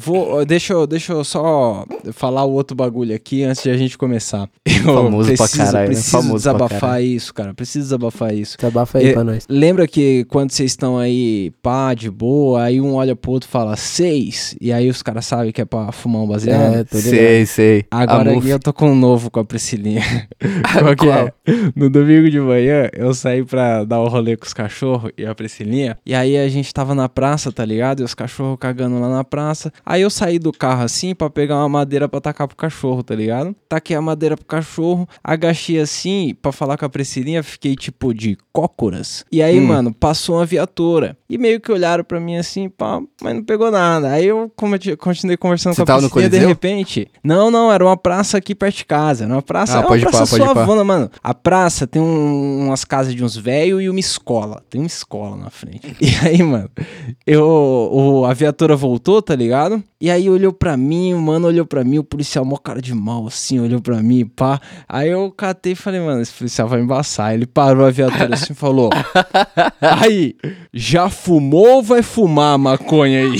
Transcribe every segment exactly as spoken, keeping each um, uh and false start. Vou, deixa, eu, deixa eu só falar o outro bagulho aqui antes de a gente começar. Eu famoso preciso, pra caralho. Preciso famoso desabafar pra caralho. isso, cara. Preciso desabafar isso. Desabafa aí e, pra nós. Lembra que quando vocês estão aí, pá, de boa, aí um olha pro outro e fala seis, e aí os caras sabem que é pra fumar um baseado? É, tô ligado. Sei, sei. Agora aqui eu tô com um novo com a Priscilinha. Qual que é? No domingo de manhã, eu saí pra dar o um rolê com os cachorros e a Priscilinha, e aí a gente tava na praça, tá ligado? E os cachorros cagando lá na praça. Aí eu saí do carro assim pra pegar uma madeira pra tacar pro cachorro, tá ligado? Taquei a madeira pro cachorro, agachei assim pra falar com a Priscilinha, fiquei tipo de cócoras. E aí, hum. mano, passou uma viatura. E meio que olharam pra mim assim, pá, mas não pegou nada. Aí eu continuei conversando Você com a Priscilinha, no Coliseu? De repente... Não, não, era uma praça aqui perto de casa. Era uma praça, ah, pode uma praça pá, pode suavona, pá. Mano. A praça tem um, umas casas de uns velhos e uma escola. Tem uma escola na frente. E aí, mano, eu, o, a viatura voltou, tá ligado? E aí olhou pra mim, o mano olhou pra mim, o policial mó cara de mal, assim, olhou pra mim, pá. Aí eu catei e falei, mano, esse policial vai embaçar. Ele parou a viatura assim e falou, aí, já fumou ou vai fumar a maconha aí?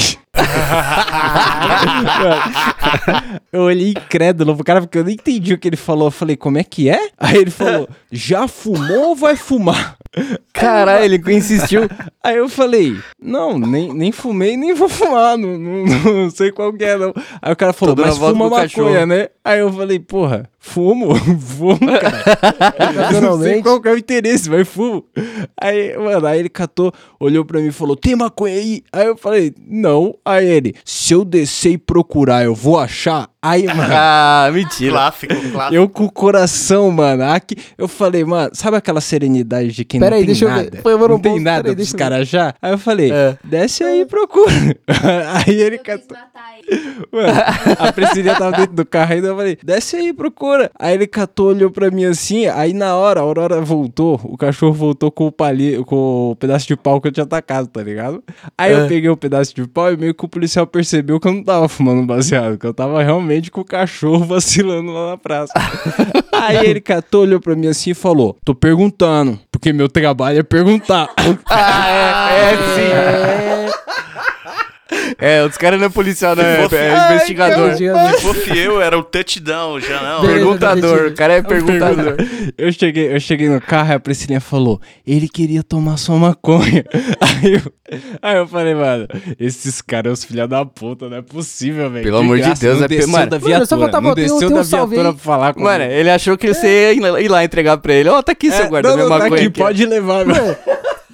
Eu olhei incrédulo pro cara, porque eu não entendi o que ele falou. Eu falei, como é que é? Aí ele falou, já fumou ou vai fumar? Caralho, ele insistiu. Aí eu falei, não, nem, nem fumei, nem vou fumar, não, não, não sei qual que é, não. Aí o cara falou, mas fuma maconha, cachorro. Né? Aí eu falei, porra, fumo, fumo, cara. Eu não sei qual que é o interesse, mas fumo. Aí, mano, aí ele catou, olhou pra mim e falou, tem maconha aí? Aí eu falei, não. Aí ele, se eu descer e procurar, eu vou achar? Aí, mano... Ah, mentira. Clássico, clássico. Eu com o coração, mano, aqui... Eu falei, mano, sabe aquela serenidade de quem Pera não aí, tem deixa nada? Eu ver. Eu não bolso, tem nada aí, pros caras já? Aí eu falei, é. desce aí e procura. Aí ele... Eu catou... ele. Mano, a Priscilinha tava dentro do carro ainda, eu falei, desce aí e procura. Aí ele catou, olhou pra mim assim, aí na hora, a Aurora voltou, o cachorro voltou com o palito, com o pedaço de pau que eu tinha atacado, tá ligado? Aí é. eu peguei o pedaço de pau e meio que o policial percebeu que eu não tava fumando baseado, que eu tava realmente com o cachorro vacilando lá na praça. Aí ele catou, olhou pra mim assim e falou, tô perguntando, porque meu trabalho é perguntar. Ah, é, é sim. É, os caras não é policial, não, é, é investigador. Se fosse eu, era o touchdown, já não. Perguntador, o cara é perguntador. Eu cheguei, eu cheguei no carro e a Priscilinha falou, ele queria tomar só maconha. Aí eu, aí eu falei, mano, esses caras, os filha da puta, não é possível, velho. Pelo amor de Deus, é desceu da viatura, não desceu da viatura pra falar comigo. Mano, ele achou que você ia ir lá entregar pra ele. Ó, tá aqui, seu guarda, minha maconha. Tá aqui, pode levar, meu.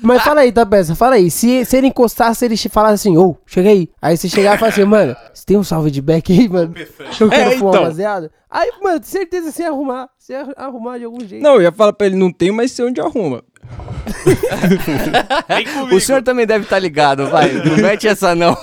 Mas fala aí, tá, Bessa? Fala aí. Se, se ele encostasse, ele te falasse assim, ô, oh, chega aí. Aí você chegava e falava assim, mano, você tem um salve de Beck aí, mano? Eu quero é, então. fumar baseado. Aí, mano, de certeza você ia arrumar. Você ia arrumar de algum jeito. Não, eu ia falar pra ele, não tem, mas sei onde arruma. O senhor também deve estar tá ligado, vai. Não mete essa, não.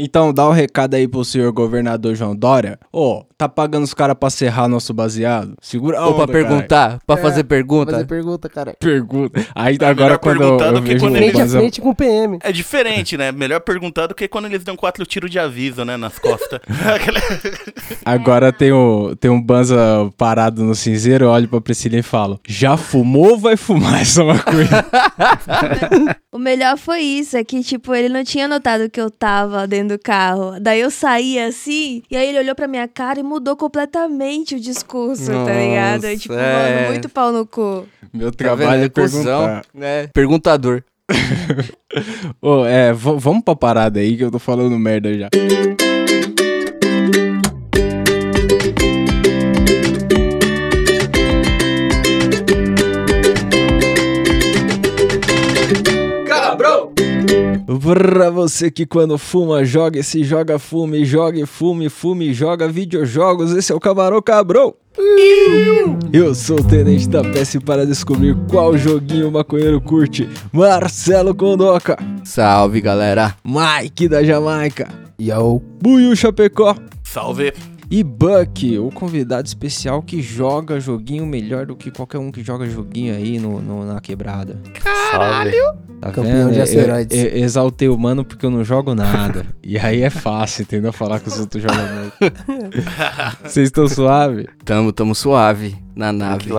Então, dá um recado aí pro senhor governador João Dória. Ô, oh, tá pagando os caras pra serrar nosso baseado? Segura a onda, Ou pra perguntar, cara. pra é, fazer pergunta. fazer pergunta, cara. Pergunta. Aí é agora quando eu, eu vejo quando frente a frente com o P M. É diferente, né? Melhor perguntar do que quando eles dão quatro tiros de aviso, né? Nas costas. Agora tem, o, tem um banza parado no cinzeiro, eu olho pra Priscilinha e falo, já fumou ou vai fumar essa maconha? O melhor foi isso, é que tipo, ele não tinha notado que eu tava dentro do carro. Daí eu saí assim, e aí ele olhou pra minha cara e mudou completamente o discurso, Nossa, tá ligado? Eu, tipo, é... mano, muito pau no cu. Meu trabalho é perguntar. É. Perguntador. oh, é, v- vamos pra parada aí que eu tô falando merda já. Pra você que quando fuma, joga e se joga, fume, joga e fume, fume, joga videojogos, esse é o Camarão Cabrão. Eu sou o Tenente da P E S para descobrir qual joguinho o maconheiro curte. Marcelo Condoca. Salve, galera. Mike da Jamaica. E ao Buiu Chapecó. Salve. E Buck, o convidado especial que joga joguinho melhor do que qualquer um que joga joguinho aí no, no, na quebrada. Caralho! Tá Campeão vendo? de asteroides. Eu, eu, eu exaltei o mano porque eu não jogo nada. E aí é fácil, entendeu? Falar que os outros jogam muito. Vocês estão suave? Tamo, tamo suave na nave.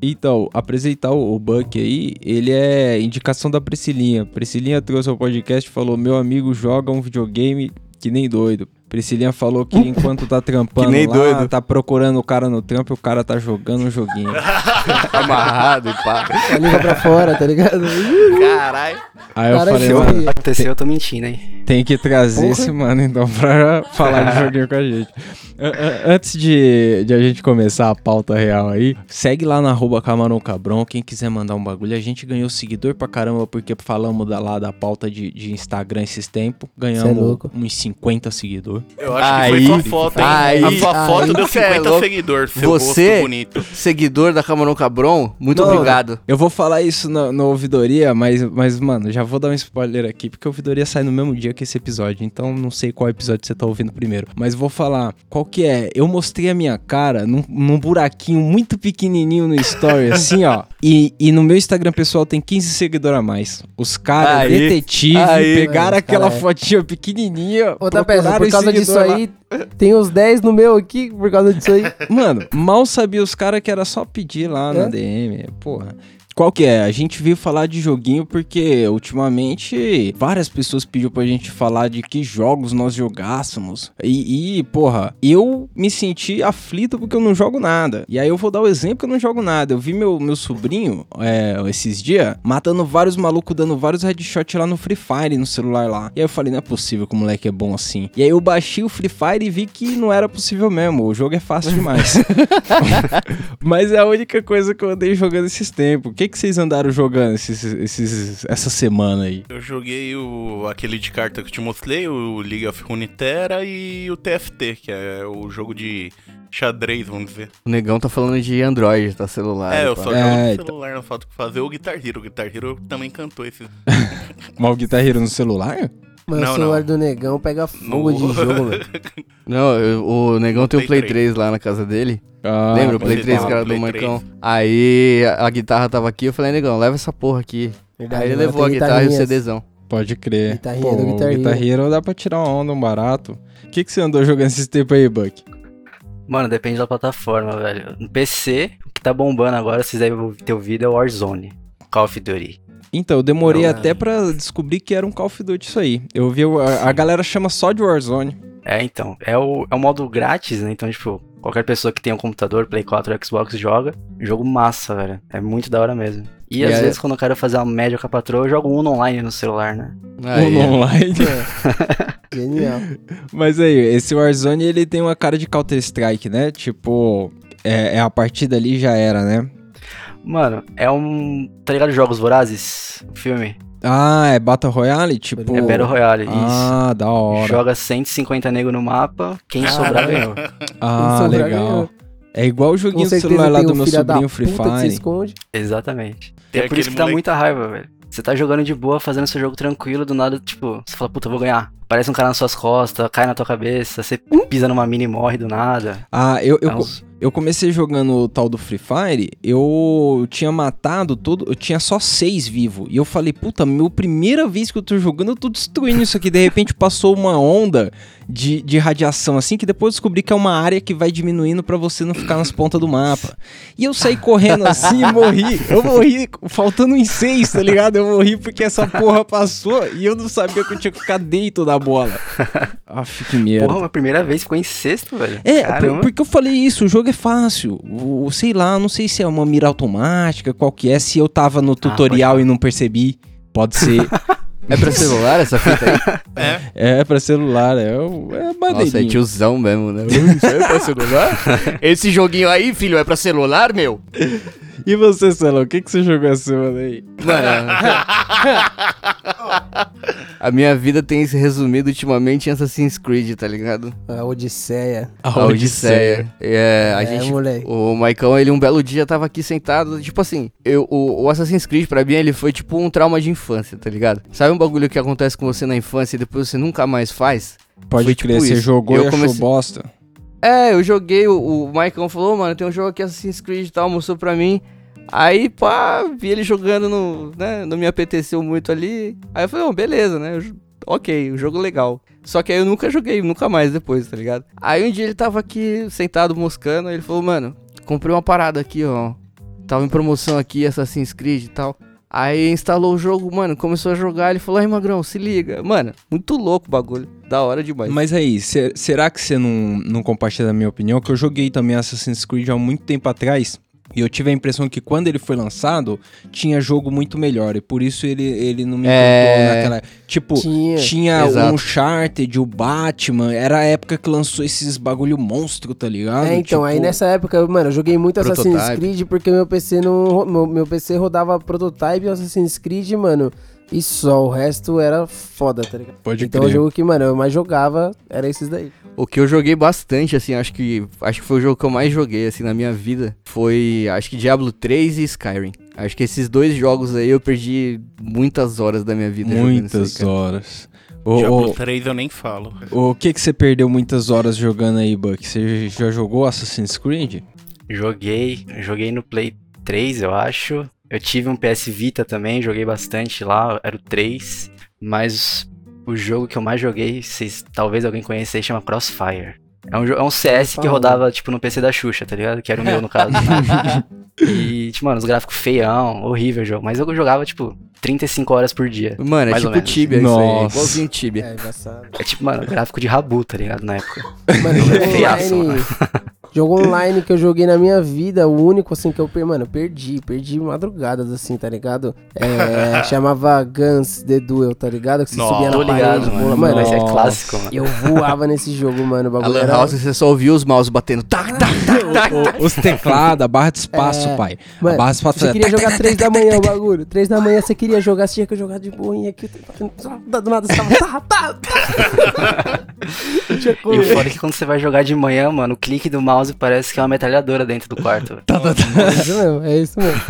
Então, apresentar o Buck aí, ele é indicação da Priscilinha. Priscilinha trouxe ao podcast e falou, meu amigo joga um videogame... Que nem doido. Priscilinha falou que enquanto tá trampando lá, doido. Tá procurando o cara no trampo e o cara tá jogando um joguinho. Tá amarrado e pá. Tá liga pra fora, tá ligado? Caralho. Aí eu Cara, falei, mano... Tem, aconteceu, eu tô mentindo, hein? Tem que trazer Porra. esse mano, então, pra falar de joguinho com a gente. Antes de, de a gente começar a pauta real aí, segue lá na arroba Camarão Cabrão, quem quiser mandar um bagulho. A gente ganhou seguidor pra caramba, porque falamos da, lá da pauta de, de Instagram esses tempos. Ganhamos é uns cinquenta seguidores. Eu acho aí, que foi com a foto, hein? Aí, a sua foto aí, deu cinquenta é seguidores, seu você, rosto bonito. Seguidor da Camarão Cabrão, muito não, obrigado. Eu vou falar isso na, na ouvidoria, mas, mas, mano, já vou dar um spoiler aqui, porque a ouvidoria sai no mesmo dia que esse episódio, então não sei qual episódio você tá ouvindo primeiro. Mas vou falar, qual que é? Eu mostrei a minha cara num, num buraquinho muito pequenininho no story, assim, ó. E, e no meu Instagram pessoal tem quinze seguidores a mais. Os caras, detetive, aí, pegaram aí, aquela cara, fotinha pequenininha, outra procuraram peça, por causa disso aí, tem uns dez no meu aqui por causa disso aí. Mano, mal sabia os caras que era só pedir lá é? na D M, porra. Qual que é? A gente veio falar de joguinho porque ultimamente várias pessoas pediu pra gente falar de que jogos nós jogássemos. E, e, porra, eu me senti aflito porque eu não jogo nada. E aí eu vou dar o exemplo que eu não jogo nada. Eu vi meu, meu sobrinho, é, esses dias, matando vários malucos, dando vários headshots lá no Free Fire, no celular lá. E aí eu falei, não é possível que o moleque é bom assim. E aí eu baixei o Free Fire e vi que não era possível mesmo. O jogo é fácil demais. Mas é a única coisa que eu andei jogando esses tempos. Que que vocês andaram jogando esses, esses, essa semana aí? Eu joguei o, aquele de carta que eu te mostrei, o League of Runeterra e o T F T, que é o jogo de xadrez, vamos dizer. O Negão tá falando de Android, tá celular. É, eu pá. só jogo é, no celular, não falta o que fazer. O Guitar Hero, o Guitar Hero também cantou esse. Mas o Guitar Hero no celular? Mas não, o celular não. do Negão pega fogo no... de jogo, velho. Não, eu, o Negão no tem o Play, Play três lá na casa dele. Ah, lembra o Play três, cara, Play do Maicão? Aí a, a guitarra tava aqui, eu falei, Negão, leva essa porra aqui. Verdade, aí ele levou a guitarra e o CDzão. Pode crer. Guitarreiro, Pô, guitarreiro. guitarreiro dá pra tirar uma onda, um barato. O que que você andou jogando esses tempos aí, Buck? Mano, depende da plataforma, velho. No P C, o que tá bombando agora, se vocês devem ter ouvido, é o Warzone, Call of Duty. Então, eu demorei não, até não. pra descobrir que era um Call of Duty isso aí. Eu vi, a, a galera chama só de Warzone. É, então, é o, é o modo grátis, né? Então, tipo, qualquer pessoa que tenha um computador, Play quatro, Xbox, joga. Jogo massa, velho. É muito da hora mesmo. E, e às é... vezes, quando eu quero fazer uma média com a patroa, eu jogo Uno Online no celular, né? Aí. Uno Online? É. Genial. Mas aí, esse Warzone, ele tem uma cara de Counter-Strike, né? Tipo, é, é a partida ali já era, né? Mano, é um... Tá ligado Jogos Vorazes? O filme? Ah, é Battle Royale? Tipo... É Battle Royale, isso. Ah, da hora. Joga cento e cinquenta nego no mapa, quem sobrar ganhou. Ah, sobrar legal. Ganhou. É igual o joguinho do celular lá do meu sobrinho Free Fire. Se esconde. Exatamente. É, é por isso que moleque... dá muita raiva, velho. Você tá jogando de boa, fazendo seu jogo tranquilo, do nada, tipo, você fala, puta, eu vou ganhar. Aparece um cara nas suas costas, cai na tua cabeça, você pisa numa mina e morre do nada. Ah, eu... eu... É uns... Eu comecei jogando o tal do Free Fire, eu tinha matado todo, eu tinha só seis vivos. E eu falei, puta, minha primeira vez que eu tô jogando, eu tô destruindo isso aqui. De repente passou uma onda de, de radiação, assim, que depois eu descobri que é uma área que vai diminuindo pra você não ficar nas pontas do mapa. E eu saí correndo assim e morri. Eu morri faltando em seis, tá ligado? Eu morri porque essa porra passou e eu não sabia que eu tinha que ficar dentro da bola. Aff, que merda. Porra, a primeira vez ficou em sexto, velho. É, Caramba. porque eu falei isso, o jogo é fácil, o, sei lá, não sei se é uma mira automática, qual que é, se eu tava no tutorial ah, e não percebi, pode ser. É pra celular essa fita aí? É, é pra celular, é, é maneirinho. Nossa, é tiozão mesmo, né? Isso é pra celular? Esse joguinho aí, filho, é pra celular, meu? E você, Celão, o que que você jogou essa semana aí? Mano, a minha vida tem se resumido ultimamente em Assassin's Creed, tá ligado? A Odisseia. A, a Odisseia. Odisseia. É, a é, gente, moleque. O Maicão, ele um belo dia tava aqui sentado, tipo assim, eu, o, o Assassin's Creed pra mim ele foi tipo um trauma de infância, tá ligado? Sabe um bagulho que acontece com você na infância e depois você nunca mais faz? Pode foi, crer, tipo, você isso. jogou e, eu e comecei... achou bosta. É, eu joguei, o, o Maicão falou, oh, mano, tem um jogo aqui Assassin's Creed e tal, mostrou pra mim. Aí, pá, vi ele jogando, no, né, não me apeteceu muito ali. Aí eu falei, oh, beleza, né, eu, ok, um jogo legal. Só que aí eu nunca joguei, nunca mais depois, tá ligado? Aí um dia ele tava aqui, sentado, moscando, aí ele falou, mano, comprei uma parada aqui, ó. Tava em promoção aqui, Assassin's Creed e tal. Aí instalou o jogo, mano, começou a jogar, ele falou, aí Magrão, se liga. Mano, muito louco o bagulho, da hora demais. Mas aí, cê, será que você não, não compartilha da minha opinião? Que eu joguei também Assassin's Creed há muito tempo atrás, e eu tive a impressão que quando ele foi lançado, tinha jogo muito melhor, e por isso ele, ele não me é... encantou naquela... Tipo, tinha, tinha o Uncharted, o Batman, era a época que lançou esses bagulho monstro, tá ligado? É, então, tipo... aí nessa época, mano, eu joguei muito Prototype. Assassin's Creed, porque meu P C não... Meu, meu P C rodava Prototype e Assassin's Creed, mano, e só, o resto era foda, tá ligado? Pode então, crer. O jogo que, mano, eu mais jogava era esses daí. O que eu joguei bastante, assim, acho que, acho que foi o jogo que eu mais joguei, assim, na minha vida, foi, acho que Diablo três e Skyrim. Acho que esses dois jogos aí eu perdi muitas horas da minha vida. Muitas horas. Oh, Diablo três eu nem falo. O oh, que que você perdeu muitas horas jogando aí, Buck? Você já jogou Assassin's Creed? Joguei. Joguei no Play três, eu acho. Eu tive um P S Vita também, joguei bastante lá, era o três. Mas o jogo que eu mais joguei, vocês, talvez alguém conheça aí, chama Crossfire. É um, é um C S que rodava, tipo, no P C da Xuxa, tá ligado? Que era o meu, no caso. E, tipo, mano, os gráficos feião, horrível o jogo. Mas eu jogava, tipo, trinta e cinco horas por dia. Mano, mais é tipo Tibia isso aí, igualzinho Tibia. É, engraçado. É tipo, mano, gráfico de Rabu, tá ligado? Na época. Mano, jogo é feiaço, online, jogo online que eu joguei na minha vida, o único, assim, que eu perdi, mano, perdi, perdi madrugadas, assim, tá ligado? É, chamava Guns The Duel, tá ligado? Que você Nossa, subia na parede, ligado, mano. Mano, mas é clássico, mano. Eu voava nesse jogo, mano, o bagulho. A Lan House, você só ouvia os mouse batendo, tac, tac, tac, tac. Os teclados, a barra de espaço. É. Pai. Mano, a barra se você queria jogar três da manhã o bagulho. três da manhã você queria jogar, você tinha que jogar de boinha aqui. Do nada você tava... Tá, tá, tá. E o foda é que quando você vai jogar de manhã, mano, o clique do mouse parece que é uma metralhadora dentro do quarto. Tá, tá, tá. É isso mesmo, é isso mesmo.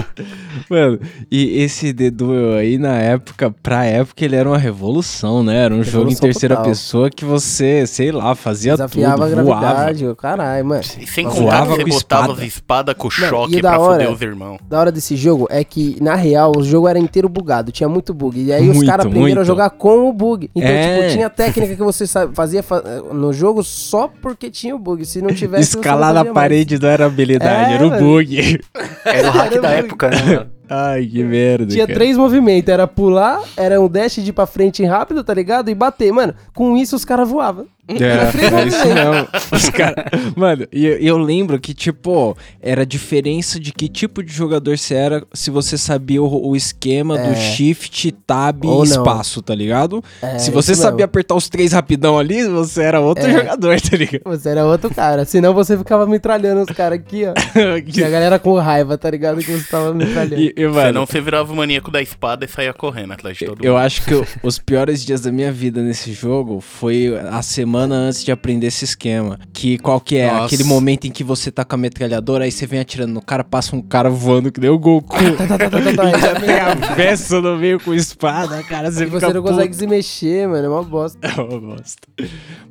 Mano, e esse The Duel aí, na época, pra época, ele era uma revolução, né? Era um revolução jogo em terceira total. Pessoa que você, sei lá, fazia desafiava tudo, voava. Desafiava a gravidade, caralho, mano. E sem contar que você botava as espadas com choque pra foder os irmãos. Da hora desse jogo é que, na real, o jogo era inteiro bugado, tinha muito bug. E aí muito, os caras aprenderam a jogar com o bug. Então, é. tipo, tinha técnica que você fazia no jogo só porque tinha o bug. Se não tivesse... Escalar na parede mais. Não era habilidade, é, era o mano. Bug. Era o hack era da bug. Época, né, mano? Ai, que merda, tinha cara. Três movimentos, era pular, era um dash de ir pra frente rápido, tá ligado? E bater, mano, com isso os caras voavam. É, era isso mesmo. Os caras... Mano, e eu, eu lembro que, tipo, era a diferença de que tipo de jogador você era se você sabia o, o esquema é. Do shift, tab e espaço, tá ligado? É, se você sabia mesmo. Apertar os três rapidão ali, você era outro é. Jogador, tá ligado? Você era outro cara, senão você ficava metralhando os caras aqui, ó. E a galera com raiva, tá ligado? Que você tava metralhando. E, Eu, mano, senão você virava o maníaco da espada e saía correndo atrás de todo eu mundo. Eu acho que eu, os piores dias da minha vida nesse jogo foi a semana antes de aprender esse esquema. Que qual que é? Nossa. Aquele momento em que você tá com a metralhadora, aí você vem atirando no cara, passa um cara voando que nem o Goku. Tem a peça no meio com espada, cara. Você, fica você não puto. Consegue se mexer, mano. É uma bosta. É uma bosta.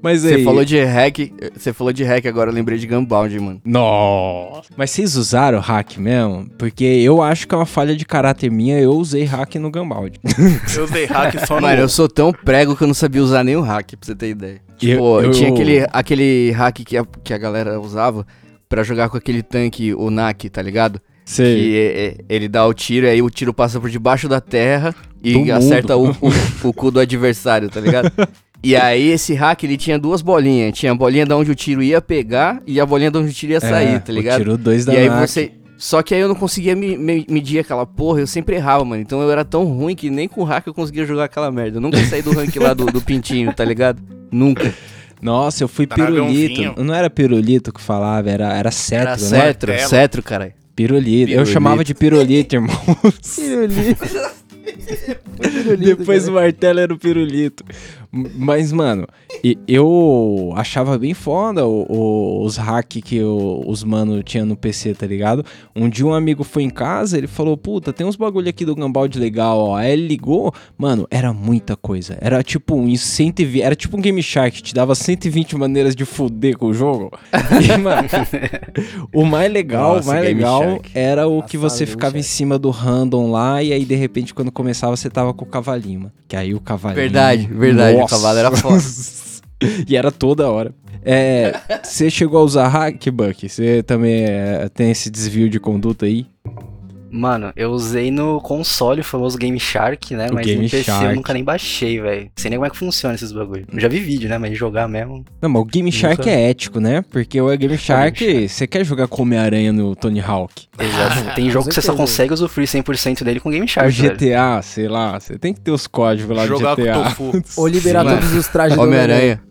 Mas aí... Você falou de hack, você falou de hack agora, eu lembrei de Gunbound, mano. Nossa. Mas vocês usaram hack mesmo? Porque eu acho que é uma falha de caráter minha, eu usei hack no Gunbound. Eu usei hack só no... Mano, eu sou tão prego que eu não sabia usar nem o hack, pra você ter ideia. Tipo, eu, eu... eu tinha aquele, aquele hack que a, que a galera usava pra jogar com aquele tanque, o N A C, tá ligado? Sei. Que é, é, ele dá o tiro, aí o tiro passa por debaixo da terra e do acerta o, o, o cu do adversário, tá ligado? E aí esse hack, ele tinha duas bolinhas. Tinha a bolinha de onde o tiro ia pegar e a bolinha de onde o tiro ia sair, é, tá ligado? Tirou dois da E aí N A C. Você... Só que aí eu não conseguia me, me, medir aquela porra, eu sempre errava, mano. Então eu era tão ruim que nem com hack eu conseguia jogar aquela merda. Eu nunca saí do rank lá do, do pintinho, tá ligado? Nunca. Nossa, eu fui pirulito. Não era pirulito que falava, era, era cetro, era cetro, né? Cetro, cetro, caralho. Pirulito. Eu chamava de pirulito, irmão. Pirulito. Depois o martelo era o pirulito. Mas, mano, eu achava bem foda o, o, os hacks que eu, os mano tinha no P C, tá ligado? Um dia um amigo foi em casa, ele falou, puta, tem uns bagulho aqui do Gunbound legal, ó. Aí ele ligou, mano, era muita coisa. Era tipo um cento e vinte, era tipo um Game Shark, te dava cento e vinte maneiras de foder com o jogo. E, mano, o mais legal, Nossa, o mais Game legal Shark. Era o Nossa, que você ficava Shark. Em cima do random lá, e aí de repente quando começava você tava com o cavalinho, mano. Que aí o cavalinho... Verdade, verdade. Nossa. O cavalo era foda. E era toda hora. Você é, chegou a usar hack, Buck? Você também é, tem esse desvio de conduta aí? Mano, eu usei no console, o famoso Game Shark, né? O mas Game no P C Shark. Eu nunca nem baixei, velho. Sei nem como é que funciona esses bagulho. Eu já vi vídeo, né? Mas jogar mesmo... Não, mas o Game Shark nunca... é ético, né? Porque o Game Shark, você quer jogar com Homem-Aranha no Tony Hawk. Exato. Tem jogo que você só consegue usufruir cem por cento dele com o Game Shark, o G T A, velho. Sei lá, você tem que ter os códigos lá jogar do G T A. Jogar com tofu. Ou liberar sim, todos os trajes do Homem-Aranha.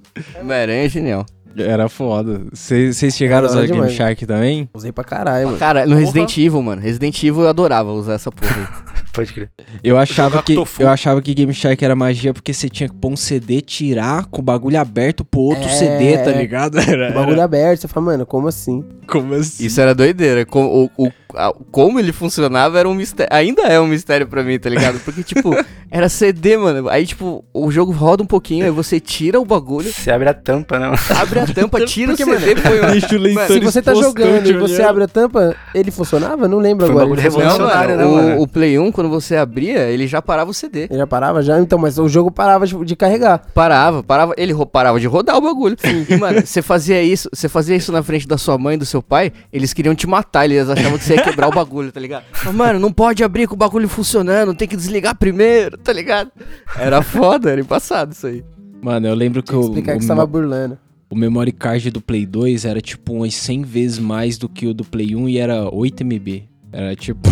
Homem-Aranha é genial. Era foda. Vocês chegaram a usar o Game Shark também? Usei pra caralho, mano. Cara, no Resident Evil, mano. Resident Evil eu adorava usar essa porra. Pode crer. Eu achava, que, eu achava que Game Shark era magia porque você tinha que pôr um C D, tirar com o bagulho aberto pro outro é, C D, tá ligado? Era, era... bagulho aberto. Você fala, mano, como assim? Como assim? Isso era doideira. Como, o, o, a, como ele funcionava era um mistério. Ainda é um mistério pra mim, tá ligado? Porque, tipo, era C D, mano. Aí, tipo, o jogo roda um pouquinho, aí você tira o bagulho. Você abre a tampa, não? Abre a tampa, tira porque, o C D, mano, põe o lixo lentor. Se você tá jogando e você abre a tampa, ele funcionava? Não lembro agora. Foi um revolucionário, né, mano? O, o Play um, quando você abria, ele já parava o C D. Ele já parava já? Então, mas o jogo parava de, de carregar. Parava, parava. Ele ro- parava de rodar o bagulho. Sim. E, mano, você fazia isso, você fazia isso na frente da sua mãe, do seu pai, eles queriam te matar, eles achavam que você ia quebrar o bagulho, tá ligado? Mas, mano, não pode abrir com o bagulho funcionando, tem que desligar primeiro, tá ligado? Era foda, era embaçado isso aí. Mano, eu lembro que eu... explicar que você tava burlando. O memory card do Play dois era, tipo, umas cem vezes mais do que o do Play um e era oito megabytes. Era tipo...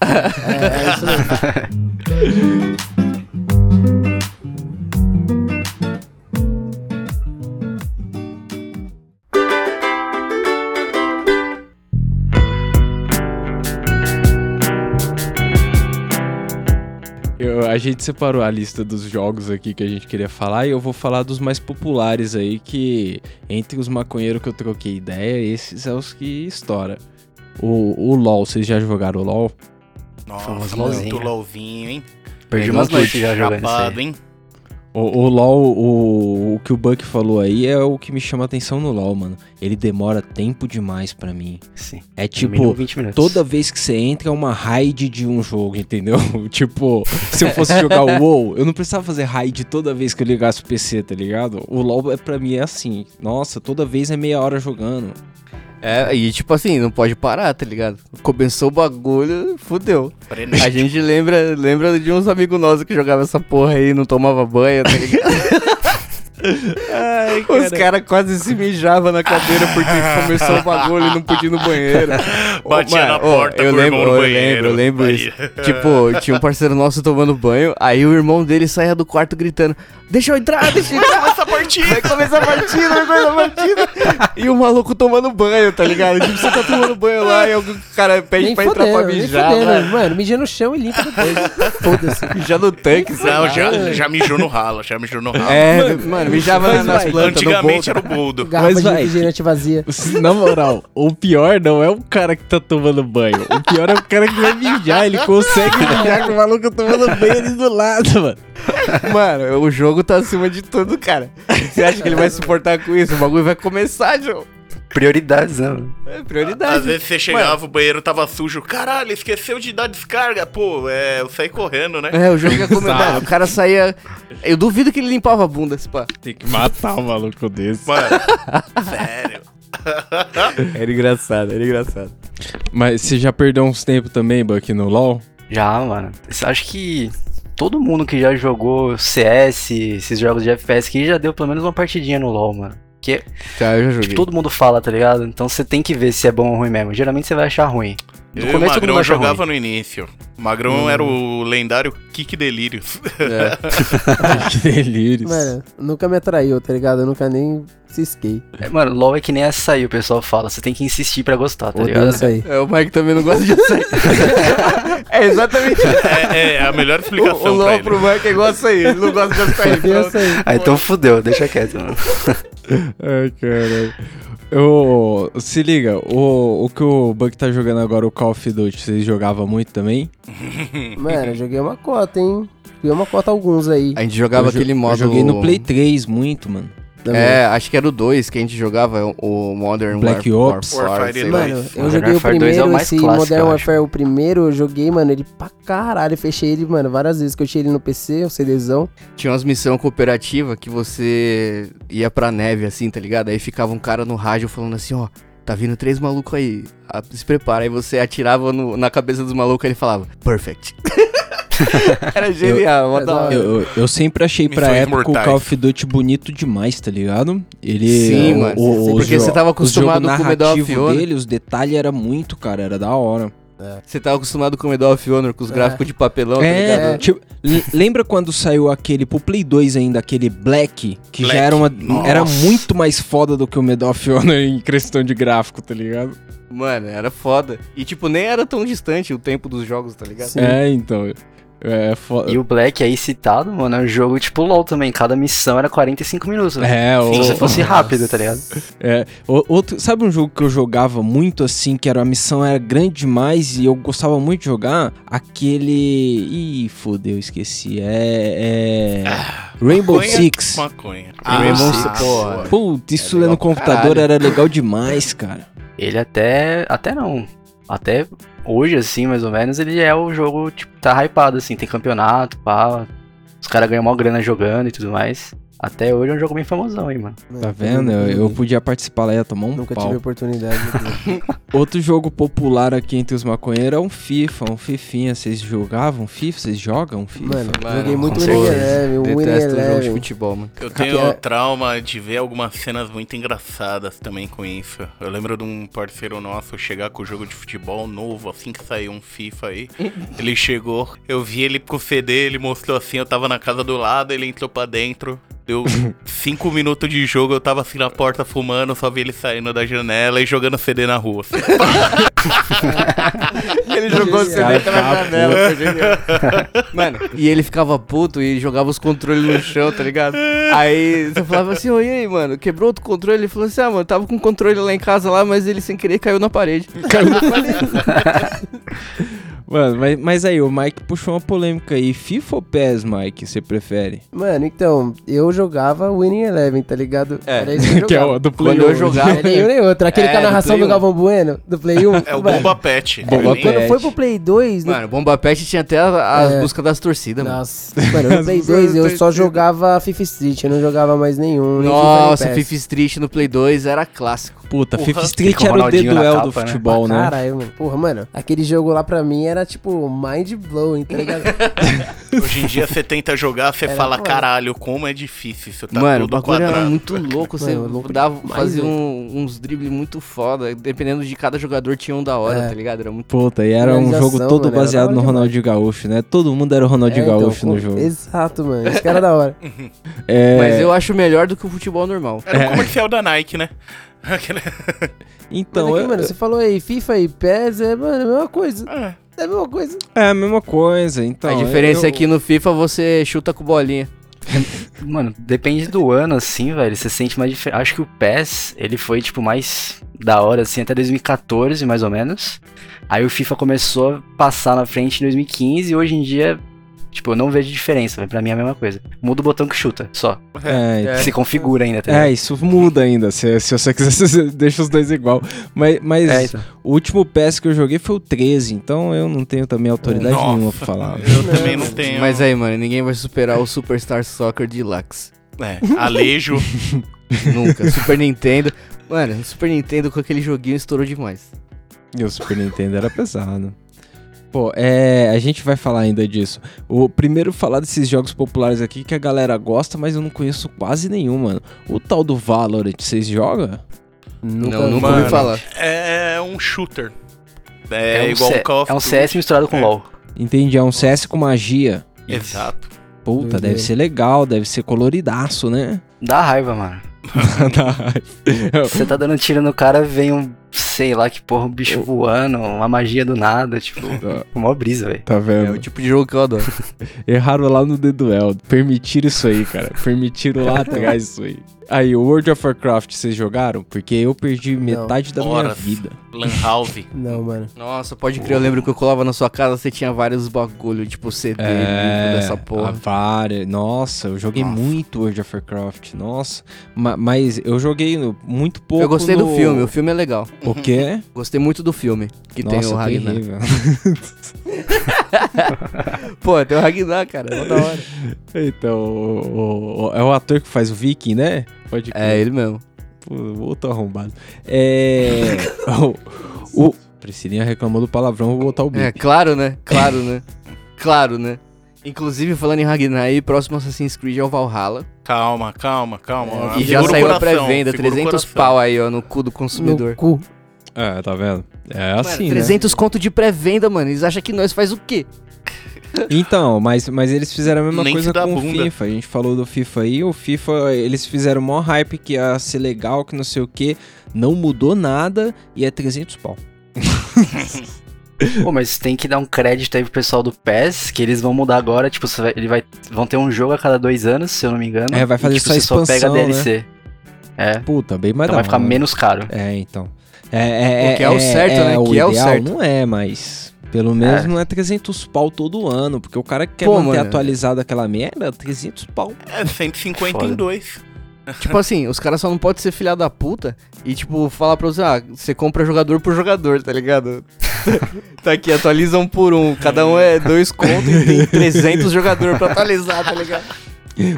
é, é isso mesmo. Eu, a gente separou a lista dos jogos aqui que a gente queria falar e eu vou falar dos mais populares aí que... Entre os maconheiros que eu troquei ideia, esses são os que estouram. O, o LOL, vocês já jogaram o LOL? Nossa, muito LOLzinho, hein? Perdi umas noites já jogando, hein? O, o LOL, o, o que o Buck falou aí é o que me chama a atenção no LOL, mano. Ele demora tempo demais pra mim. Sim. É tipo, toda vez que você entra é uma raid de um jogo, entendeu? Tipo, se eu fosse jogar o WoW, eu não precisava fazer raid toda vez que eu ligasse o P C, tá ligado? O LOL é, pra mim é assim, nossa, toda vez é meia hora jogando. É, e tipo assim, não pode parar, tá ligado? Começou o bagulho, fudeu. A gente lembra, lembra de uns amigos nossos que jogavam essa porra aí e não tomava banho, tá ligado? Ai, cara. Os caras quase se mijavam na cadeira porque começou o bagulho e não podia ir no banheiro. Batia oh, na oh, porta eu lembro, irmão no eu banheiro. Eu lembro, eu lembro isso. Tipo, tinha um parceiro nosso tomando banho, aí o irmão dele saía do quarto gritando... Deixa eu entrar, deixa eu entrar essa partida. Vai começar a partida, vai começar a partida. E o maluco tomando banho, tá ligado? Tipo, você tá tomando banho lá e o cara pede nem pra fodendo, entrar pra mijar. Fodendo, mano, mano mijar no chão e limpa depois. Foda-se. Mijar no tanque, sei lá. Não, já, já mijou no ralo, já mijou no ralo. É, mano, mano mijava na, nas plantas. Antigamente era o boldo. Garrafa de refrigerante vazia. Na moral, o pior não é o cara que tá tomando banho. O pior é o cara que vai mijar. Ele consegue mijar com o maluco tomando banho ali do lado, mano. Mano, o jogo tá acima de tudo, cara. Você acha que ele vai suportar com isso? O bagulho vai começar, João. Prioridades, né? É, prioridades. Às vezes você chegava, mano, o banheiro tava sujo. Caralho, esqueceu de dar descarga. Pô, é, eu saí correndo, né? É, o jogo ia começar. O cara saía... Eu duvido que ele limpava a bunda, esse pá. Tem que matar um maluco desse. Mano, sério. Era engraçado, era engraçado. Mas você já perdeu uns tempos também, Buck, no LoL? Já, mano. Você acha que... Todo mundo que já jogou C S, esses jogos de F P S que já deu pelo menos uma partidinha no LoL, mano. Porque tá, eu já joguei. Todo mundo fala, tá ligado? Então você tem que ver se é bom ou ruim mesmo. Geralmente você vai achar ruim. No eu começo, o Magrão jogava ruim. No início. O Magrão hum. era o lendário Kick Delírios. É. Kick Delírios. Mano, nunca me atraiu, tá ligado? Eu nunca nem cisquei. É, mano, LoL é que nem açaí, o pessoal fala. Você tem que insistir pra gostar, tá ligado? Açaí. É, o Mike também não gosta de açaí. É exatamente isso. É, é a melhor explicação. O, o LoL pro Mike é igual açaí. Ele não gosta de açaí. Então... Ah, então fudeu, deixa quieto, mano. Ai, caralho. Eu, se liga, o, o que o Buck tá jogando agora, o Call of Duty, vocês jogavam muito também? Mano, eu joguei uma cota, hein? Joguei uma cota alguns aí. A gente jogava eu aquele jo- modo... Eu joguei no Play três muito, mano. Também. É, acho que era o dois que a gente jogava, o Modern Black War, Ops. War, Warfare, sei mano, lá. Eu joguei o primeiro, é esse clássico, Modern Warfare, o primeiro, eu joguei, mano, ele pra caralho, fechei ele, mano, várias vezes que eu tinha ele no P C, o CDzão. Tinha umas missões cooperativas que você ia pra neve, assim, tá ligado? Aí ficava um cara no rádio falando assim, ó, tá vindo três malucos aí, se prepara. Aí você atirava no, na cabeça dos malucos e ele falava, perfect. Era genial. Eu, eu, eu, eu sempre achei pra Missões época mortais. O Call of Duty bonito demais, tá ligado? Ele, sim, mano. Porque você tava acostumado com o Medal of Honor dele, os detalhes eram muito, cara, era da hora. Você tava acostumado com o Medal of Honor, com os é. gráficos de papelão, é, tá ligado? Tipo, lembra quando saiu aquele pro Play dois ainda, aquele Black, que Black. já era uma, era muito mais foda do que o Medal of Honor em questão de gráfico, tá ligado? Mano, era foda. E tipo, nem era tão distante o tempo dos jogos, tá ligado? Sim. É, então... É, foda. E o Black aí citado, mano, é um jogo tipo LOL também. Cada missão era quarenta e cinco minutos, né? É, o... Se você fosse rápido, tá ligado? É, outro, sabe um jogo que eu jogava muito assim, que era a missão era grande demais e eu gostava muito de jogar? Aquele... Ih, fodeu, esqueci. É... é... Ah, Rainbow maconha, Six. Maconha. Ah, Rainbow Six. Porra. Puta, isso era no computador, caralho. Era legal demais, cara. Ele até... Até não. Até... Hoje, assim, mais ou menos, ele é o jogo, tipo, tá hypado, assim, tem campeonato, pá, os caras ganham maior grana jogando e tudo mais. Até hoje é um jogo bem famosão, hein, mano. Tá vendo? Eu, eu podia participar lá, ia tomar um pau. Nunca tive oportunidade. Outro jogo popular aqui entre os maconheiros é um FIFA, um Fifinha. Vocês jogavam FIFA? Vocês jogam FIFA? Mano, mano, joguei muito Winning Eleven. Detesto jogo de futebol, mano. Eu tenho é. trauma de ver algumas cenas muito engraçadas também com isso. Eu lembro de um parceiro nosso chegar com o jogo de futebol novo, assim que saiu um FIFA aí. Ele chegou, eu vi ele com o C D, ele mostrou assim, eu tava na casa do lado, ele entrou pra dentro... Deu cinco minutos de jogo, eu tava assim na porta fumando, só vi ele saindo da janela e jogando C D na rua. Assim. Ele jogou o C D pela janela, foi genial. Mano, e ele ficava puto e jogava os controles no chão, tá ligado? Aí você falava assim, oi, aí, mano, quebrou outro controle? Ele falou assim, ah, mano, tava com o controle lá em casa, lá, mas ele sem querer caiu na parede. Caiu na parede. Mano, mas, mas aí, o Mike puxou uma polêmica aí. FIFA ou P E S, Mike, você prefere? Mano, então, eu jogava Winning Eleven, tá ligado? É, era isso que, eu que é o do Play quando um. Eu jogava. Nenhum nem outro. Aquele é, com a narração do, do Galvão Bueno, do Play um. É o mano. Bomba Pet. Bomba é, Pet. Quando foi pro Play dois... Mano, no... Bomba Pet tinha até as é. buscas das torcidas, mano. Nossa, mano, no Play dois eu só jogava FIFA Street, eu não jogava mais nenhum. Nossa, nem FIFA Street no Play dois era clássico. Puta, porra, FIFA Street era o D-Duel do futebol, né? Caralho, mano. Porra, mano, aquele jogo lá pra mim era tipo mind blowing, tá ligado? Hoje em dia você tenta jogar, você fala, mano, caralho, como é difícil. Você tá mano, todo o bagulho quadrado. Era muito louco, você mano, dava, fazia um, uns dribles muito foda, dependendo de cada jogador tinha um da hora, é. tá ligado? Era muito... Puta, e era um jogo todo mano, baseado no Ronaldinho Gaúcho, né? Todo mundo era o Ronaldinho é, Gaúcho então, no jogo. Exato, mano, esse cara é da hora. É... Mas eu acho melhor do que o futebol normal. Era o um comercial da Nike, né? Então, mano, aqui, eu... mano, você falou aí FIFA e P E S, é, mano, a mesma coisa. É. é a mesma coisa. É a mesma coisa, então. A diferença eu... é que no FIFA você chuta com bolinha. Mano, depende do ano, assim, velho. Você sente mais diferença. Acho que o P E S, ele foi, tipo, mais da hora, assim, até dois mil e quatorze, mais ou menos. Aí o FIFA começou a passar na frente em dois mil e quinze e hoje em dia. Tipo, eu não vejo diferença, véio. Pra mim é a mesma coisa. Muda o botão que chuta, só. É, é. Se configura ainda, tá ligado? É, isso muda ainda. Se, se você quiser, você deixa os dois igual. Mas, mas é, então. O último P E S que eu joguei foi o treze, então eu não tenho também autoridade Nossa. nenhuma pra falar. Eu não, também não tenho. Mas aí, mano, ninguém vai superar o Superstar Soccer Deluxe. É, Alejo. Nunca. Super Nintendo. Mano, o Super Nintendo com aquele joguinho estourou demais. E o Super Nintendo era pesado. Pô, é, a gente vai falar ainda disso. O primeiro falar desses jogos populares aqui que a galera gosta, mas eu não conheço quase nenhum, mano. O tal do Valorant, vocês jogam? Nunca, não, nunca ouvi falar. É um shooter. É, é um igual C- o Call of Duty. É um C S misturado com é. LoL. Entendi, é um C S com magia. Exato. Puta, deve ser legal, deve ser coloridaço, né? Dá raiva, mano. Dá raiva. Você tá dando tiro no cara, vem um... Sei lá que porra, um bicho voando, uma magia do nada, tipo, mó brisa, velho. Tá vendo? É o tipo de jogo que eu adoro. Erraram lá no The Duel, permitiram isso aí, cara. Permitiram lá atrás isso aí. Aí, o World of Warcraft, vocês jogaram? Porque eu perdi metade Não. da Horas. minha vida. Lan House. Não, mano. Nossa, pode crer, eu lembro que eu colava na sua casa, você tinha vários bagulho, tipo C D, é, livro dessa porra. Várias. Nossa, eu joguei Nossa. muito World of Warcraft, nossa. Ma- mas eu joguei muito pouco. Eu gostei no... do filme, o filme é legal. O quê? Gostei muito do filme, que Nossa, tem o Ragnar. Pô, tem o Ragnar, cara, é da hora. Então, o, o, o, é o ator que faz o Viking, né? Pode crer. É, ele mesmo. Pô, outro arrombado. É... o, o... Priscilinha reclamou do palavrão, vou botar o bico. É, claro, né? Claro, né? Claro, né? Inclusive, falando em Ragnar, e próximo Assassin's Creed é o Valhalla. Calma, calma, calma. É, e já saiu a pré-venda, trezentos pau aí, ó, no cu do consumidor. No cu. É, tá vendo? É assim, mano, trezentos né? conto de pré-venda, mano. Eles acham que nós faz o quê? Então, mas, mas eles fizeram a mesma Nem coisa com o FIFA. A gente falou do FIFA aí, o FIFA, eles fizeram o maior hype que ia ser legal, que não sei o quê. Não mudou nada e é trezentos pau. Pô, mas tem que dar um crédito aí pro pessoal do P E S, que eles vão mudar agora, tipo, vai, ele vai, vão ter um jogo a cada dois anos, se eu não me engano. É, vai fazer e, tipo, só expansão, só pega D L C. Né? É. Puta, bem mais então vai ficar mano. menos caro. É, então. É, é, o que é, é o certo, é, né? O que é o certo. Não é, mas... Pelo menos é. não é trezentos pau todo ano, porque o cara que quer Pô, manter mano. atualizado aquela merda, trezentos pau. É, cento e cinquenta em dois. Tipo assim, os caras só não podem ser filha da puta e, tipo, falar pra você, ah, você compra jogador por jogador, tá ligado? Tá aqui, atualiza um por um, cada um é dois contos e tem trezentos jogadores pra atualizar, tá ligado?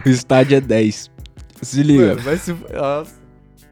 O estádio é dez. Se liga. Mano, vai se... Nossa.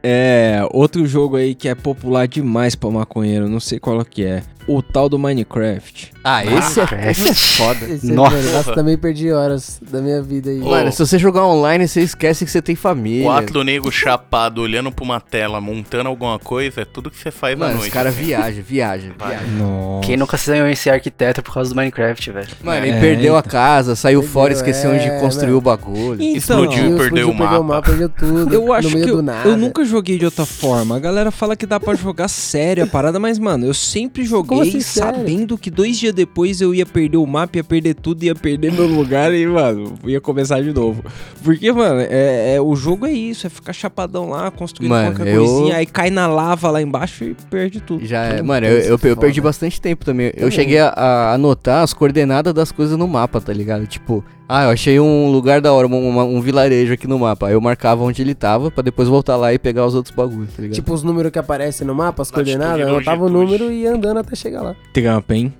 É, outro jogo aí que é popular demais pra maconheiro, não sei qual que é. O tal do Minecraft. Ah, esse Minecraft. é foda. Esse Nossa. É Nossa, também perdi horas da minha vida aí. Oh. Mano, se você jogar online, você esquece que você tem família. Quatro negros chapados olhando pra uma tela, montando alguma coisa, é tudo que você faz mano, à noite. Os caras viajam, viajam, viajam. Quem nunca se ganhou em ser arquiteto por causa do Minecraft, velho? Mano, ele é, perdeu então. a casa, saiu perdeu, fora, esqueceu é, onde construiu é, o bagulho. Então, explodiu, explodiu, perdeu, explodiu, o perdeu o mapa. Perdeu tudo. Eu acho que eu, eu nunca joguei. joguei de outra forma. A galera fala que dá pra jogar sério a parada, mas, mano, eu sempre joguei assim, sabendo que dois dias depois eu ia perder o mapa, ia perder tudo, ia perder meu lugar e, mano, ia começar de novo. Porque, mano, é, é, o jogo é isso, é ficar chapadão lá, construindo mano, qualquer eu... coisinha, aí cai na lava lá embaixo e perde tudo. Já é, mano, eu, eu, eu perdi bastante tempo também. Eu hum. cheguei a anotar as coordenadas das coisas no mapa, tá ligado? Tipo, ah, eu achei um lugar da hora, um, um vilarejo aqui no mapa. Aí eu marcava onde ele tava pra depois voltar lá e pegar os outros bagulhos, tá ligado? Tipo os números que aparecem no mapa, as Latitude, coordenadas, eu anotava o número e ia andando até chegar lá. Trampa, hein?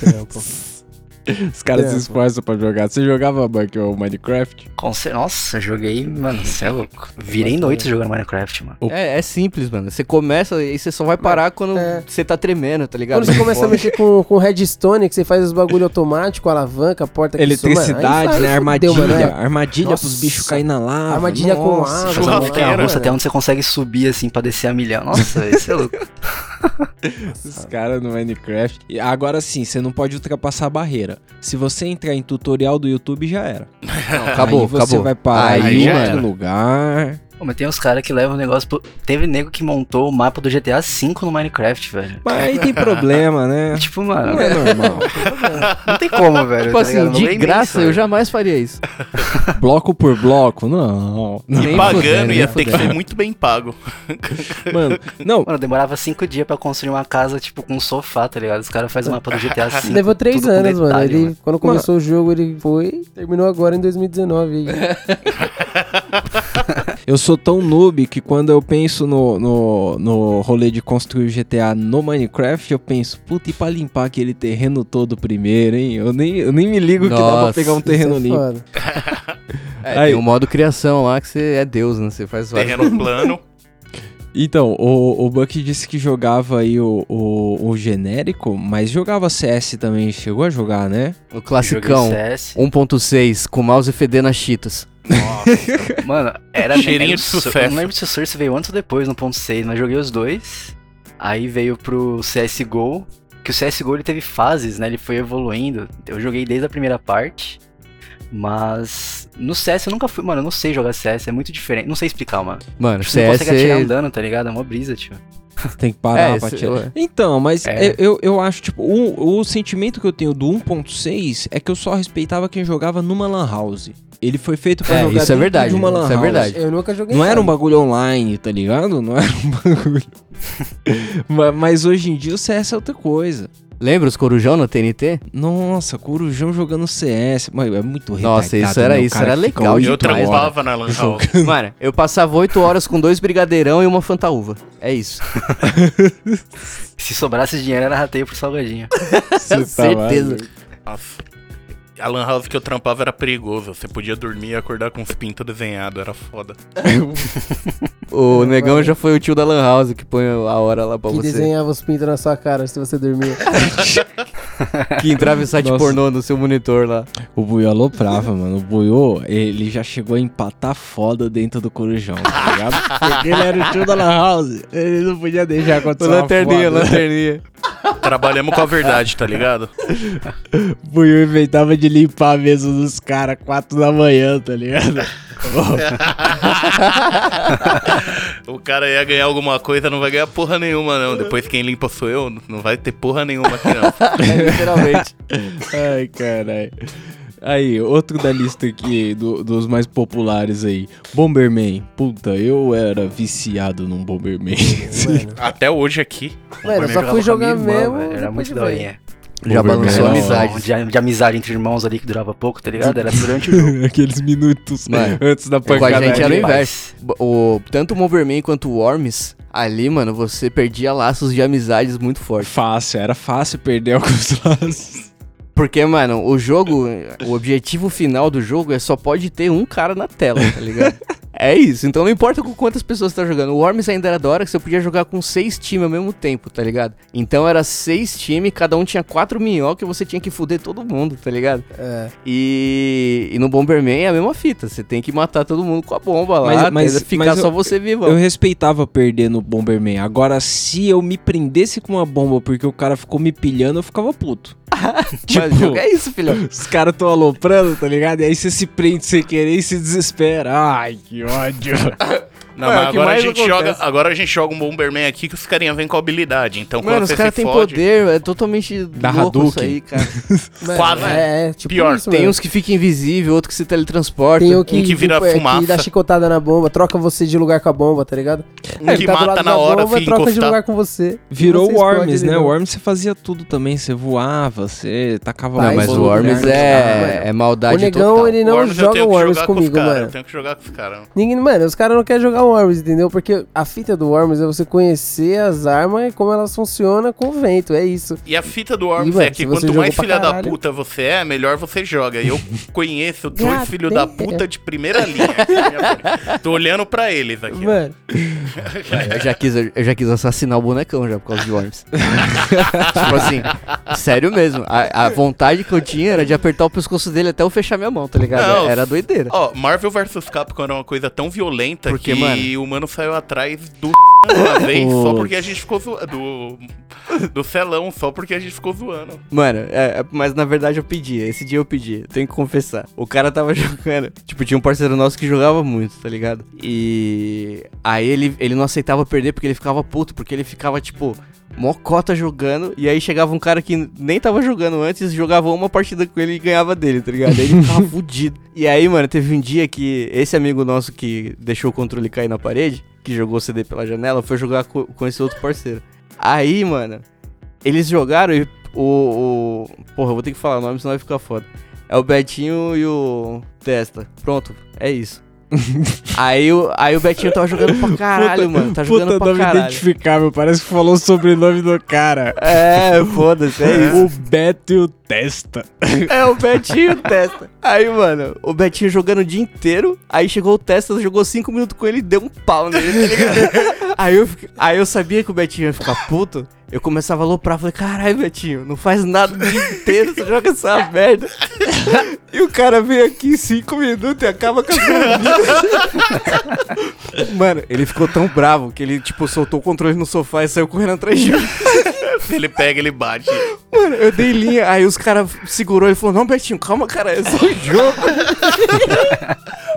Trampa. Os caras se esforçam pra jogar. Você jogava, Buck, o Minecraft? Nossa, eu joguei, mano, você é louco. Virei noite jogando Minecraft, mano. É, é simples, mano. Você começa e você só vai parar quando você é. tá tremendo, tá ligado? Quando você começa a mexer com, com redstone, que você faz os bagulho automático, alavanca, porta que eletricidade, né? Armadilha. Deu, né? Armadilha Nossa. pros bichos caírem na lava. Armadilha Nossa. com água. Churrasqueira. Até onde você consegue subir, assim, pra descer a milhão. Nossa, isso é louco. Os caras no Minecraft. Agora sim, você não pode ultrapassar a barreira. Se você entrar em tutorial do YouTube, já era. Não, acabou, aí você acabou. vai parar em outro lugar. Pô, mas tem uns caras que levam o negócio pro... Teve nego que montou o mapa do G T A cinco no Minecraft, velho. Mas aí tem problema, né? Tipo, mano... Não é normal. Não tem como, velho. Tipo tá assim, ligado? de graça isso, eu jamais faria isso. Bloco por bloco? Não. E nem pagando fudendo, ia ter que ser muito bem pago. Mano, não. Mano, demorava cinco dias pra construir uma casa, tipo, com um sofá, tá ligado? Os caras fazem o mapa do G T A cinco. Levou três anos, detalhe, mano. Ele, mano. Quando começou mano. o jogo, ele foi... Terminou agora em dois mil e dezenove. Eu sou tão noob que quando eu penso no, no, no rolê de construir o G T A no Minecraft, eu penso, puta, e pra limpar aquele terreno todo primeiro, hein? Eu nem, eu nem me ligo Nossa, que dá pra pegar um terreno é limpo. É, aí, tem um modo criação lá que você é Deus, né? Você faz várias... Terreno plano. Então, o, o Buck disse que jogava aí o, o, o genérico, mas jogava C S também, chegou a jogar, né? O classicão, um ponto seis, com mouse fedendo as cheetas. Nossa, mano, era cheirinho de sucesso. Eu não lembro se o Source veio antes ou depois no ponto seis, mas joguei os dois. Aí veio pro C S G O, que o C S G O ele teve fases, né? Ele foi evoluindo. Eu joguei desde a primeira parte, mas no C S eu nunca fui, mano, eu não sei jogar C S, é muito diferente, não sei explicar, mano. Mano, C S não consegue atirar andando, tá ligado? É uma brisa, tio. Tem que parar é, pra tirar. Então, mas é. eu, eu acho, tipo, o, o sentimento que eu tenho do um ponto seis é que eu só respeitava quem jogava numa lan house. Ele foi feito pra é, jogar isso é verdade, de uma lan house. Isso é verdade. Eu nunca joguei. Não era um bagulho online, tá ligado? Não era um bagulho. mas, mas hoje em dia o C S é outra coisa. Lembra os corujão no T N T? Nossa, corujão jogando C S. Mano, é muito retardado. Nossa, isso era, isso era legal. Eu trampava na lan house. Mano, eu passava oito horas com dois brigadeirão e uma fantaúva. É isso. Se sobrasse dinheiro, era rateio pro salgadinho. Tá certeza. Lá, A Lan House que eu trampava era perigoso. Você podia dormir e acordar com os pintos desenhados. Era foda. O Negão já foi o tio da Lan House que põe a hora lá pra que você. Que desenhava os pintos na sua cara se você dormia. Que entrava em site Nossa. pornô no seu monitor lá. O Buiu aloprava, mano. O Buiu, ele já chegou a empatar foda dentro do corujão, tá ligado? Porque ele era o tio da Lan House. Ele não podia deixar acontecer uma lanterninha, foda. Lanterninha. Trabalhamos com a verdade, tá ligado? Buiu inventava de limpar a mesa dos caras quatro da manhã, tá ligado? O cara ia ganhar alguma coisa, não vai ganhar porra nenhuma, não. Depois quem limpa sou eu, não vai ter porra nenhuma aqui, não. É, literalmente. Ai, caralho. Aí, outro da lista aqui, do, dos mais populares aí. Bomberman. Puta, eu era viciado num Bomberman. Até hoje aqui. Mano, só fui jogar mesmo. Era muito doinha. Já bagunçou amizade. De, de amizade entre irmãos ali que durava pouco, tá ligado? Era durante o jogo. Aqueles minutos mano, antes da pancada. Com a gente era o inverso. O, tanto o Bomberman quanto o Worms... Ali, mano, você perdia laços de amizades muito fortes. Fácil, era fácil perder alguns laços. Porque, mano, o jogo, o objetivo final do jogo é só pode ter um cara na tela, tá ligado? É isso, então não importa com quantas pessoas você tá jogando. O Worms ainda era da hora que você podia jogar com seis times ao mesmo tempo, tá ligado? Então era seis times, cada um tinha quatro minhocas e você tinha que foder todo mundo, tá ligado? É. E, e no Bomberman é a mesma fita, você tem que matar todo mundo com a bomba lá, mas, mas ficar mas só eu, você vivo. Eu respeitava perder no Bomberman, agora se eu me prendesse com uma bomba porque o cara ficou me pilhando, eu ficava puto. Tipo, mas o jogo é isso, filhão. Os caras tão aloprando, tá ligado? E aí você se prende sem querer e se desespera. Ai, que ódio. Não, mano, mas agora a, gente joga, agora a gente joga um Bomberman aqui que os carinha vêm com habilidade. Então, mano, os caras têm poder, é totalmente da louco isso aí, cara. Quase, é, é, tipo pior. Isso, tem uns que ficam invisíveis, outro que se teletransporta. Tem um que, um que vira tipo, fumaça. É, que dá chicotada na bomba, troca você de lugar com a bomba, tá ligado? Um é, que tá mata na hora, bomba, troca encostar. De lugar com você. Virou o Worms, né? O Worms você fazia tudo também, você voava, você tacava mais. Mas o Worms é maldade total. O Negão, ele não joga o Worms comigo, mano. Eu tenho que jogar com os caras. Mano, os caras não querem jogar Worms, entendeu? Porque a fita do Worms é você conhecer as armas e como elas funcionam com o vento, é isso. E a fita do Worms e, mano, é que quanto mais filha caralho. da puta você é, melhor você joga. E eu conheço dois filhos da puta de primeira linha. Tô olhando pra eles aqui. Mano. eu, já quis, eu já quis assassinar o bonecão já por causa de Worms. Tipo assim, sério mesmo. A, a vontade que eu tinha era de apertar o pescoço dele até eu fechar minha mão, tá ligado? Não, era doideira. Ó, Marvel versus. Capcom era uma coisa tão violenta porque, que... E o mano saiu atrás do uma vez oh. só porque a gente ficou zoando. Do, do Celão, só porque a gente ficou zoando. Mano, é, mas na verdade eu pedi. Esse dia eu pedi, tenho que confessar. O cara tava jogando. Tipo, tinha um parceiro nosso que jogava muito, tá ligado? E aí ele, ele não aceitava perder porque ele ficava puto, porque ele ficava tipo. Mocota jogando, e aí chegava um cara que nem tava jogando antes, jogava uma partida com ele e ganhava dele, tá ligado? Aí ele ficava fudido. E aí, mano, teve um dia que esse amigo nosso que deixou o controle cair na parede, que jogou o C D pela janela, foi jogar co- com esse outro parceiro. Aí, mano, eles jogaram e o... o... Porra, eu vou ter que falar o nome, senão vai ficar foda. É o Betinho e o Testa. Pronto, é isso. Aí, aí o Betinho tava jogando pra caralho, puta, mano. Tá jogando puta pra nome caralho. Identificável, parece que falou o sobrenome do cara. É, foda-se, é isso. O Betinho Testa. É, o Betinho Testa. Aí, mano, o Betinho jogando o dia inteiro. Aí chegou o Testa, jogou cinco minutos com ele e deu um pau nele, tá ligado? Aí eu, aí eu sabia que o Betinho ia ficar puto. Eu começava a aloprar, falei, caralho, Betinho, não faz nada o dia inteiro, você joga essa merda. E o cara vem aqui em cinco minutos e acaba com a sua vida. Mano, ele ficou tão bravo que ele, tipo, soltou o controle no sofá e saiu correndo atrás de mim. Se ele pega, ele bate. Mano, eu dei linha, aí os caras segurou e falou, não, Betinho, calma, cara, é só um jogo.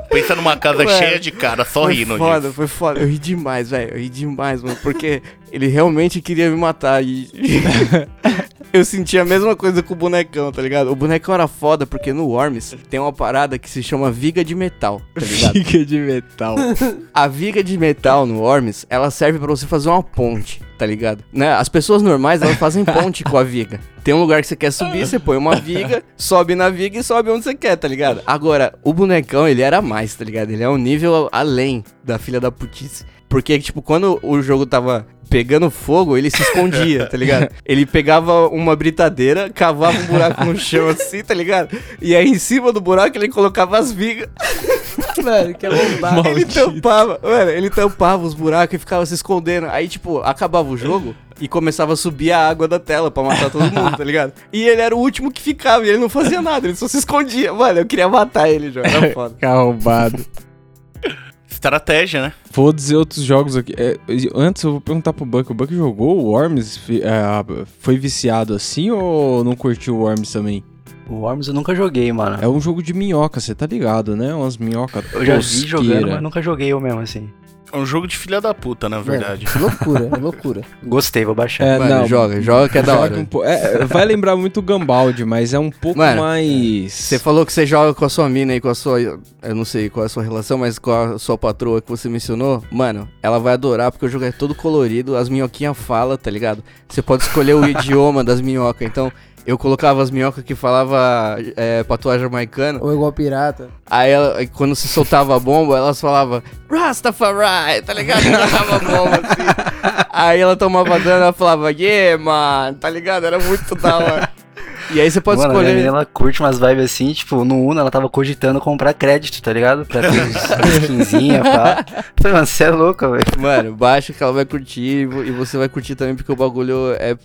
Pensa numa casa mano, cheia de cara, só rindo. Foi foda, disso. foi foda. Eu ri demais, velho, eu ri demais, mano, porque ele realmente queria me matar e... Eu senti a mesma coisa com o bonecão, tá ligado? O bonecão era foda porque no Worms tem uma parada que se chama viga de metal, tá ligado? Viga de metal. A viga de metal no Worms, ela serve pra você fazer uma ponte, tá ligado? Né? As pessoas normais, elas fazem ponte com a viga. Tem um lugar que você quer subir, você põe uma viga, sobe na viga e sobe onde você quer, tá ligado? Agora, o bonecão, ele era mais, tá ligado? Ele é um nível além da filha da putice. Porque, tipo, quando o jogo tava pegando fogo, ele se escondia, tá ligado? Ele pegava uma britadeira, cavava um buraco no chão assim, tá ligado? E aí em cima do buraco ele colocava as vigas. Mano, que arrombado. Ele tampava, mano, ele tampava os buracos e ficava se escondendo. Aí, tipo, acabava o jogo e começava a subir a água da tela pra matar todo mundo, tá ligado? E ele era o último que ficava e ele não fazia nada, ele só se escondia. Mano, eu queria matar ele, João, era foda. Que arrombado. Estratégia, né? Vou dizer outros jogos aqui. É, antes eu vou perguntar pro Buck. O Buck jogou o Worms? É, foi viciado assim ou não curtiu o Worms também? O Worms eu nunca joguei, mano. É um jogo de minhoca, você tá ligado, né? Umas minhocas tosqueiras. Eu já vi jogando, mas nunca joguei eu mesmo, assim. É um jogo de filha da puta, na verdade. É, loucura, é loucura. Gostei, vou baixar. É, mano, não, joga, joga que é da hora. Um po... é, vai lembrar muito o Gambaldi, mas é um pouco, mano, mais... Você falou que você joga com a sua mina e com a sua... Eu não sei qual é a sua relação, mas com a sua patroa que você mencionou. Mano, ela vai adorar porque o jogo é todo colorido, as minhoquinhas falam, tá ligado? Você pode escolher o idioma das minhocas, então... Eu colocava as minhocas que falava é, patois jamaicano. Ou igual pirata. Aí, ela, aí quando se soltava a bomba, elas falavam Rastafari, tá ligado? Soltava a bomba assim. Aí ela tomava dano, ela falava yeah, mano, tá ligado? Era muito da hora. E aí você pode, mano, escolher... Ela, ela curte umas vibes assim, tipo, no Uno ela tava cogitando comprar crédito, tá ligado? Pra ter uns skinzinhas, pá. Mano, você é louco, velho. Mano, baixa que ela vai curtir e você vai curtir também, porque o bagulho é...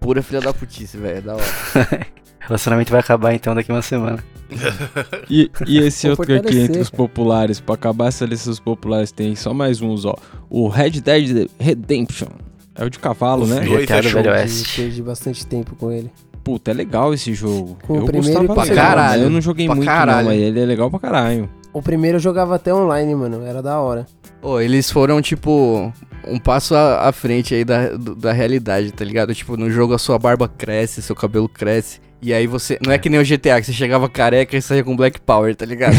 Pura filha da putice, velho, é da hora. O relacionamento vai acabar então daqui uma semana. E, e esse vou outro aqui entre os populares, pra acabar essa lista dos populares, tem só mais uns, ó. O Red Dead Redemption. É o de cavalo, né? Eu quero Velho Oeste. Perdi bastante tempo com ele. Puta, é legal esse jogo. Com eu gostava pra caralho. caralho. Eu não joguei pra muito caralho. Não, mas ele é legal pra caralho. O primeiro eu jogava até online, mano, era da hora. Pô, eles foram, tipo, um passo à frente aí da, da realidade, tá ligado? Tipo, no jogo a sua barba cresce, seu cabelo cresce. E aí você... Não é que nem o G T A, que você chegava careca e saia com Black Power, tá ligado?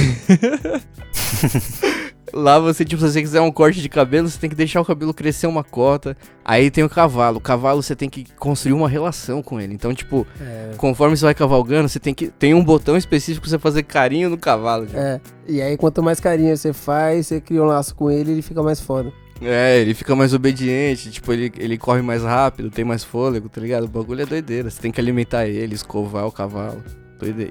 Lá você, tipo, se você quiser um corte de cabelo, você tem que deixar o cabelo crescer uma cota. Aí tem o cavalo. O cavalo você tem que construir uma relação com ele. Então, tipo, é... conforme você vai cavalgando, você tem que... Tem um botão específico pra você fazer carinho no cavalo. Tipo. É, e aí quanto mais carinho você faz, você cria um laço com ele e ele fica mais foda. É, ele fica mais obediente, tipo, ele, ele corre mais rápido, tem mais fôlego, tá ligado? O bagulho é doideira. Você tem que alimentar ele, escovar o cavalo.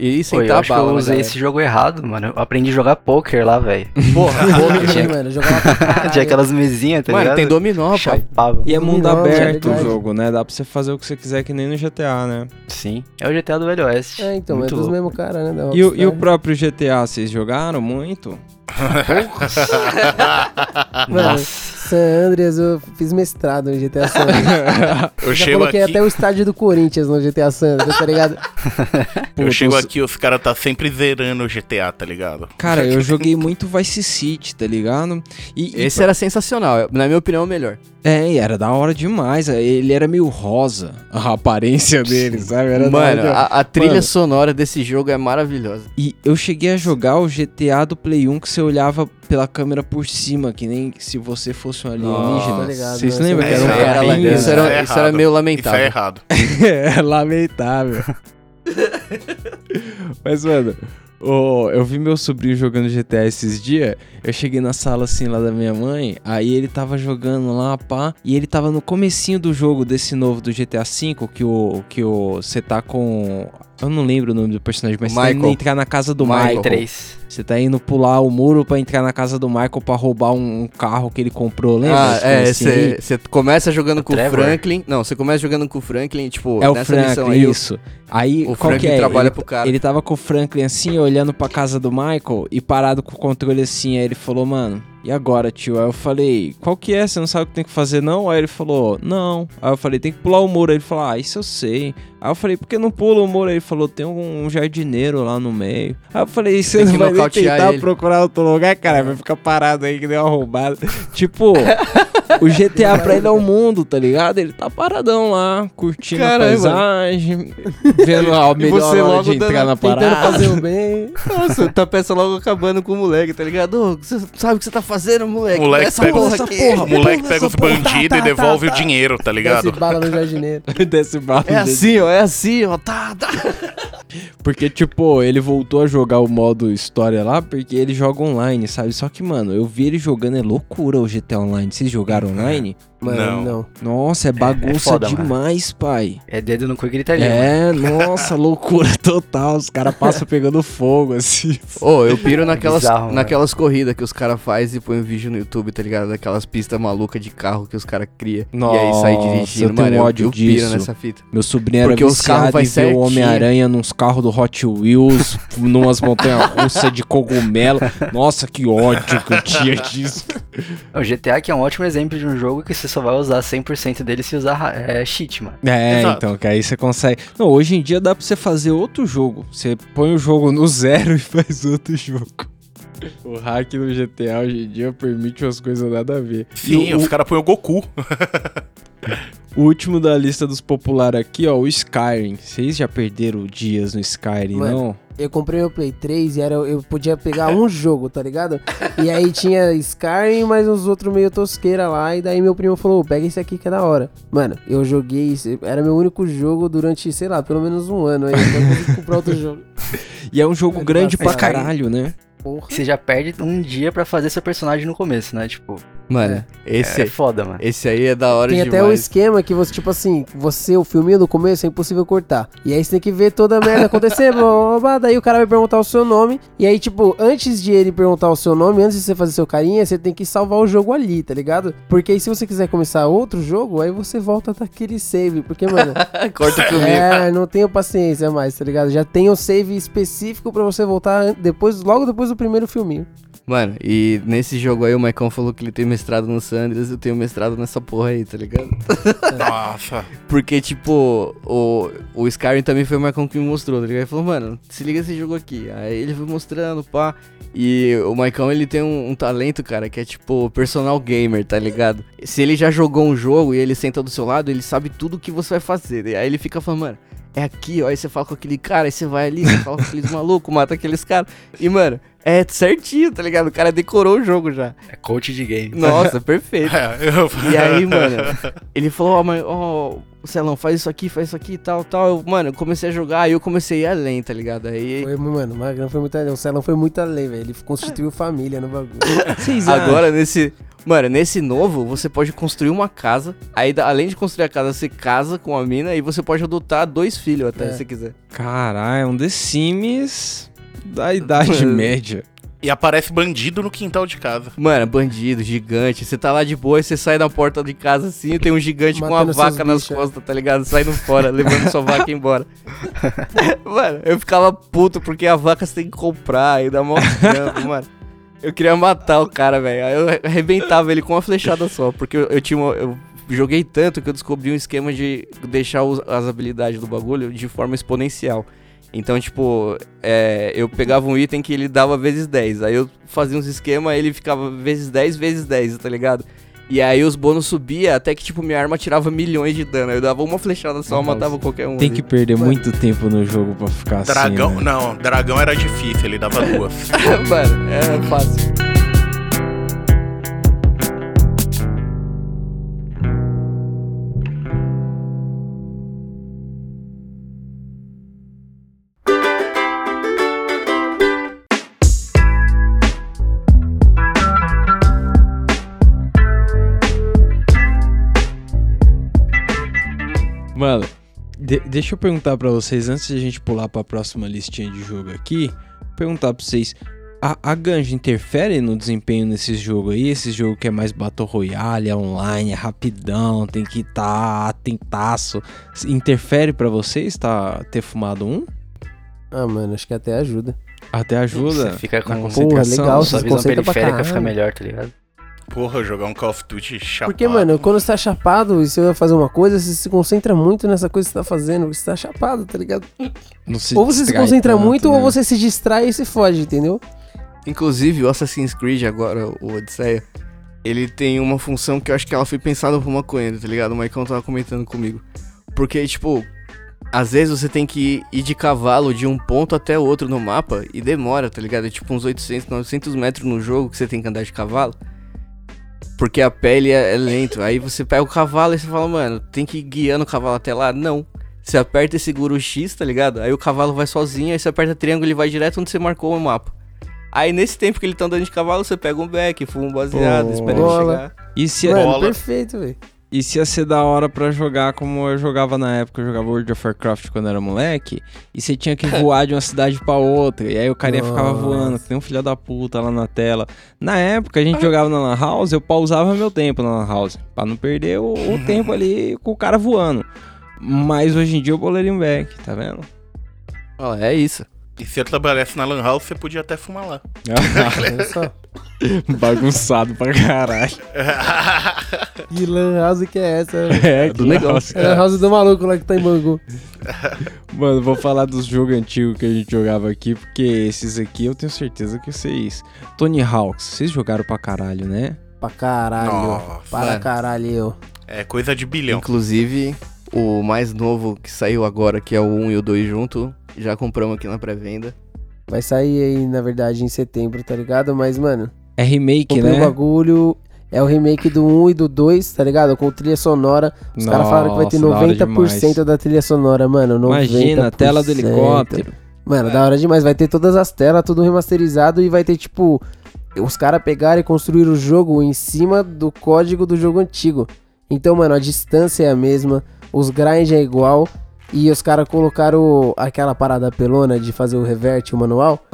E sentar Oi, eu acho a bala, que eu usei galera. Esse jogo errado, mano. Eu aprendi a jogar poker lá, velho. Porra, poker, tinha... mano. Jogava tinha aquelas mesinhas, tá mano, ligado? Mano, tem dominó, Chapava. Pai. E é mundo dominó, aberto é o jogo, né? Dá pra você fazer o que você quiser, que nem no G T A, né? Sim. É o G T A do Velho Oeste. É, então, muito é dos mesmos caras, né? E o, e o próprio G T A, vocês jogaram muito? Mano, San Andreas, eu fiz mestrado no G T A San Andreas. Eu já coloquei aqui... até o estádio do Corinthians no G T A San Andreas, tá ligado? Pô, eu chego tô... aqui e os caras tá sempre zerando o G T A, tá ligado? Cara, eu joguei muito Vice City, tá ligado? E, e Esse pra... era sensacional, na minha opinião, o melhor. É, era da hora demais. Ele era meio rosa, a aparência dele, sabe? Era Mano, da hora. a, a trilha Mano, sonora desse jogo é maravilhosa. E eu cheguei a jogar o G T A do Play um que você olhava pela câmera por cima, que nem se você fosse um alienígena. Nossa, vocês lembram que era um carrinho? Isso era, isso era meio lamentável. Isso é errado. É, lamentável. Mas, mano... Oh, eu vi meu sobrinho jogando G T A esses dias. Eu cheguei na sala assim lá da minha mãe. Aí ele tava jogando lá, pá. E ele tava no comecinho do jogo desse novo do G T A cinco. Que o... que o você tá com... Eu não lembro o nome do personagem, mas Michael. Você tá indo entrar na casa do Michael. três. Você tá indo pular o muro pra entrar na casa do Michael pra roubar um carro que ele comprou, lembra? Ah, é, você assim? começa jogando o com Trevor. o Franklin. Não, você começa jogando com o Franklin, tipo, é o nessa Franklin, missão aí. Isso. Aí, o qual Franklin que é? trabalha ele, pro cara. Ele tava com o Franklin assim, olhando pra casa do Michael e parado com o controle assim. Aí ele falou, mano... E agora, tio? Aí eu falei, qual que é? Você não sabe o que tem que fazer, não? Aí ele falou, não. Aí eu falei, tem que pular o muro. Aí ele falou, ah, isso eu sei. Aí eu falei, por que não pula o muro? Aí ele falou, tem um jardineiro lá no meio. Aí eu falei, você não vai nem tentar ele. procurar outro lugar, cara? Vai ficar parado aí que deu uma roubada. Tipo, o G T A pra ele é o mundo, tá ligado? Ele tá paradão lá, curtindo Caramba. a paisagem, vendo a melhor hora de entrar na parada. Tentando fazer o bem. Nossa, tá peça logo acabando com o moleque, tá ligado? Você sabe o que você tá fazendo, moleque? Moleque Essa pega, porra, aqui. Porra, moleque pega os bandidos tá, e devolve tá, tá, o dinheiro, tá ligado? Desce bala no jardineiro. Desce bala no jardineiro. É assim, ó, é assim, ó, tá, tá. Porque, tipo, ele voltou a jogar o modo história lá, porque ele joga online, sabe? Só que, mano, eu vi ele jogando, é loucura o G T A Online. Vocês jogaram online? Mano, não. não. Nossa, é bagunça é, é foda, demais, mano. pai. É dedo no cu e gritaria. É, mano. Nossa, loucura total. Os caras passam pegando fogo, assim. Ô, oh, eu piro naquelas, bizarro, naquelas corridas que os caras fazem e põem um vídeo no YouTube, tá ligado? Daquelas pistas malucas de carro que os caras criam. E aí sai dirigindo, mano. Eu, ódio eu piro disso. nessa fita. Meu sobrinho era viciado em ver o Homem-Aranha nos carros do Hot Wheels, numas montanhas-russas de cogumelo. Nossa, que ódio que eu tinha disso. O G T A que é um ótimo exemplo de um jogo que você só vai usar cem por cento dele se usar é, cheat, mano. É, Exato. então, que aí você consegue... Não, hoje em dia dá pra você fazer outro jogo. Você põe o jogo no zero e faz outro jogo. O hack no G T A hoje em dia permite umas coisas nada a ver. Sim, o... os caras põem o Goku. O último da lista dos populares aqui, ó, o Skyrim. Vocês já perderam dias no Skyrim, mano, não? Eu comprei o Play três e era, eu podia pegar um jogo, tá ligado? E aí tinha Skyrim, mas uns outros meio tosqueira lá. E daí meu primo falou, pega esse aqui que é da hora. Mano, eu joguei, era meu único jogo durante, sei lá, pelo menos um ano. Aí eu não consegui comprar outro jogo. E é um jogo é grande pra caralho, né? Porra. Você já perde um dia pra fazer seu personagem no começo, né? Tipo... Mano, esse é, é foda, mano. Esse aí é da hora demais. Tem até um esquema que você, tipo assim, você, o filminho no começo é impossível cortar. E aí você tem que ver toda a merda acontecer, blá, blá, blá, daí o cara vai perguntar o seu nome. E aí, tipo, antes de ele perguntar o seu nome, antes de você fazer seu carinha, você tem que salvar o jogo ali, tá ligado? Porque aí se você quiser começar outro jogo, aí você volta daquele save, porque, mano... Corta comigo. É, não tenho paciência mais, tá ligado? Já tem um save específico pra você voltar depois, logo depois do primeiro filminho. Mano, e nesse jogo aí o Maicão falou que ele tem mestrado no Sanders, eu tenho mestrado nessa porra aí, tá ligado? Nossa. Porque, tipo, o, o Skyrim também foi o Maicão que me mostrou, tá ligado? Ele falou, mano, se liga esse jogo aqui. Aí ele foi mostrando, pá. E o Maicão, ele tem um, um talento, cara, que é tipo personal gamer, tá ligado? Se ele já jogou um jogo e ele senta do seu lado, ele sabe tudo o que você vai fazer. Aí ele fica falando, mano... É aqui, ó, aí você fala com aquele cara, aí você vai ali, você fala com aqueles malucos, mata aqueles caras. E, mano, é certinho, tá ligado? O cara decorou o jogo já. É coach de game. Nossa, perfeito. E aí, mano, ele falou, ó, mas, ó, o Celão, faz isso aqui, faz isso aqui e tal, tal. Eu, mano, eu comecei a jogar, aí eu comecei a ir além, tá ligado? Aí... Foi, mano, o Magrão foi muito além, o Celão foi muito além, velho. Ele constituiu família no bagulho. Agora, nesse... Mano, nesse novo, você pode construir uma casa. Aí, além de construir a casa, você casa com a mina e você pode adotar dois filhos até, é. se quiser. Caralho, é um The Sims da Idade Média. E aparece bandido no quintal de casa. Mano, bandido, gigante. Você tá lá de boa e você sai da porta de casa assim e tem um gigante matando com uma vaca nas bichos. costas, tá ligado? Saindo fora, levando sua vaca embora. Mano, eu ficava puto porque a vaca você tem que comprar e dá mó trampo, mano. Eu queria matar o cara, velho. Eu arrebentava ele com uma flechada só, porque eu, eu tinha uma, eu joguei tanto que eu descobri um esquema de deixar os, as habilidades do bagulho de forma exponencial. Então, tipo, é, eu pegava um item que ele dava vezes dez. Aí eu fazia uns esquemas, ele ficava vezes dez, vezes dez, tá ligado? E aí os bônus subia até que, tipo, minha arma tirava milhões de dano. Eu dava uma flechada só, Nossa, matava qualquer um. Tem ali. que perder Mano. muito tempo no jogo pra ficar dragão, assim, né? Não, dragão era difícil, ele dava duas. Mano, era fácil. Mano, de- deixa eu perguntar pra vocês, antes de a gente pular pra próxima listinha de jogo aqui, perguntar pra vocês, a, a ganja interfere no desempenho nesses jogos aí? Esse jogo que é mais Battle Royale, é online, é rapidão, tem que estar atentaço, interfere pra vocês tá, ter fumado um? Ah, mano, acho que até ajuda. Até ajuda? Você fica com a concentração, Porra, legal, sua visão periférica fica melhor, tá ligado? Porra, jogar um Call of Duty chapado. Porque, mano, quando você tá chapado e você vai fazer uma coisa, você se concentra muito nessa coisa que você tá fazendo. Você tá chapado, tá ligado? Ou você se concentra tanto, muito, né? Ou você se distrai e se foge, entendeu? Inclusive, o Assassin's Creed agora, o Odisseia, ele tem uma função que eu acho que ela foi pensada por maconheiro, tá ligado? O Maicon tava comentando comigo. Porque, tipo, às vezes você tem que ir de cavalo de um ponto até o outro no mapa e demora, tá ligado? É tipo uns oitocentos, novecentos metros no jogo que você tem que andar de cavalo. Porque a pele é, é lento. Aí você pega o cavalo e você fala, mano, tem que ir guiando o cavalo até lá? Não. Você aperta e segura o X, tá ligado? Aí o cavalo vai sozinho, aí você aperta triângulo, ele vai direto onde você marcou o mapa. Aí nesse tempo que ele tá andando de cavalo, você pega um beck, fuma um baseado, espera ele chegar. E se... Mano, bola. Perfeito, velho. Isso ia ser da hora pra jogar como eu jogava na época. Eu jogava World of Warcraft quando era moleque. E você tinha que voar de uma cidade pra outra. E aí o carinha Nossa. ficava voando. Tem um filho da puta lá na tela. Na época a gente jogava na Lan House. Eu pausava meu tempo na Lan House. Pra não perder o, o tempo ali com o cara voando. Mas hoje em dia eu boleria um back, tá vendo? Ah, é isso. E se eu trabalhasse na Lan House, você podia até fumar lá. Ah, bagunçado pra caralho. Que Lan House que é essa? É, do negócio. É a Lan House do maluco lá que tá em Bangu. Mano, vou falar dos jogos antigos que a gente jogava aqui, porque esses aqui eu tenho certeza que vocês... Tony Hawks, vocês jogaram pra caralho, né? Pra caralho. Nossa. Para caralho. É coisa de bilhão. Inclusive... O mais novo que saiu agora, que é o um e o dois junto, já compramos aqui na pré-venda. Vai sair aí, na verdade, em setembro, tá ligado? Mas, mano... É remake, comprei, né? O bagulho... É o remake do um e do dois, tá ligado? Com trilha sonora. Os caras falaram que vai ter noventa por cento da trilha sonora, mano. noventa por cento. Imagina, a tela do helicóptero. Mano, é. Da hora demais. Vai ter todas as telas, tudo remasterizado e vai ter, tipo... Os caras pegaram e construíram o jogo em cima do código do jogo antigo. Então, mano, a distância é a mesma... Os grind é igual. E os caras colocaram aquela parada pelona de fazer o revert, o manual.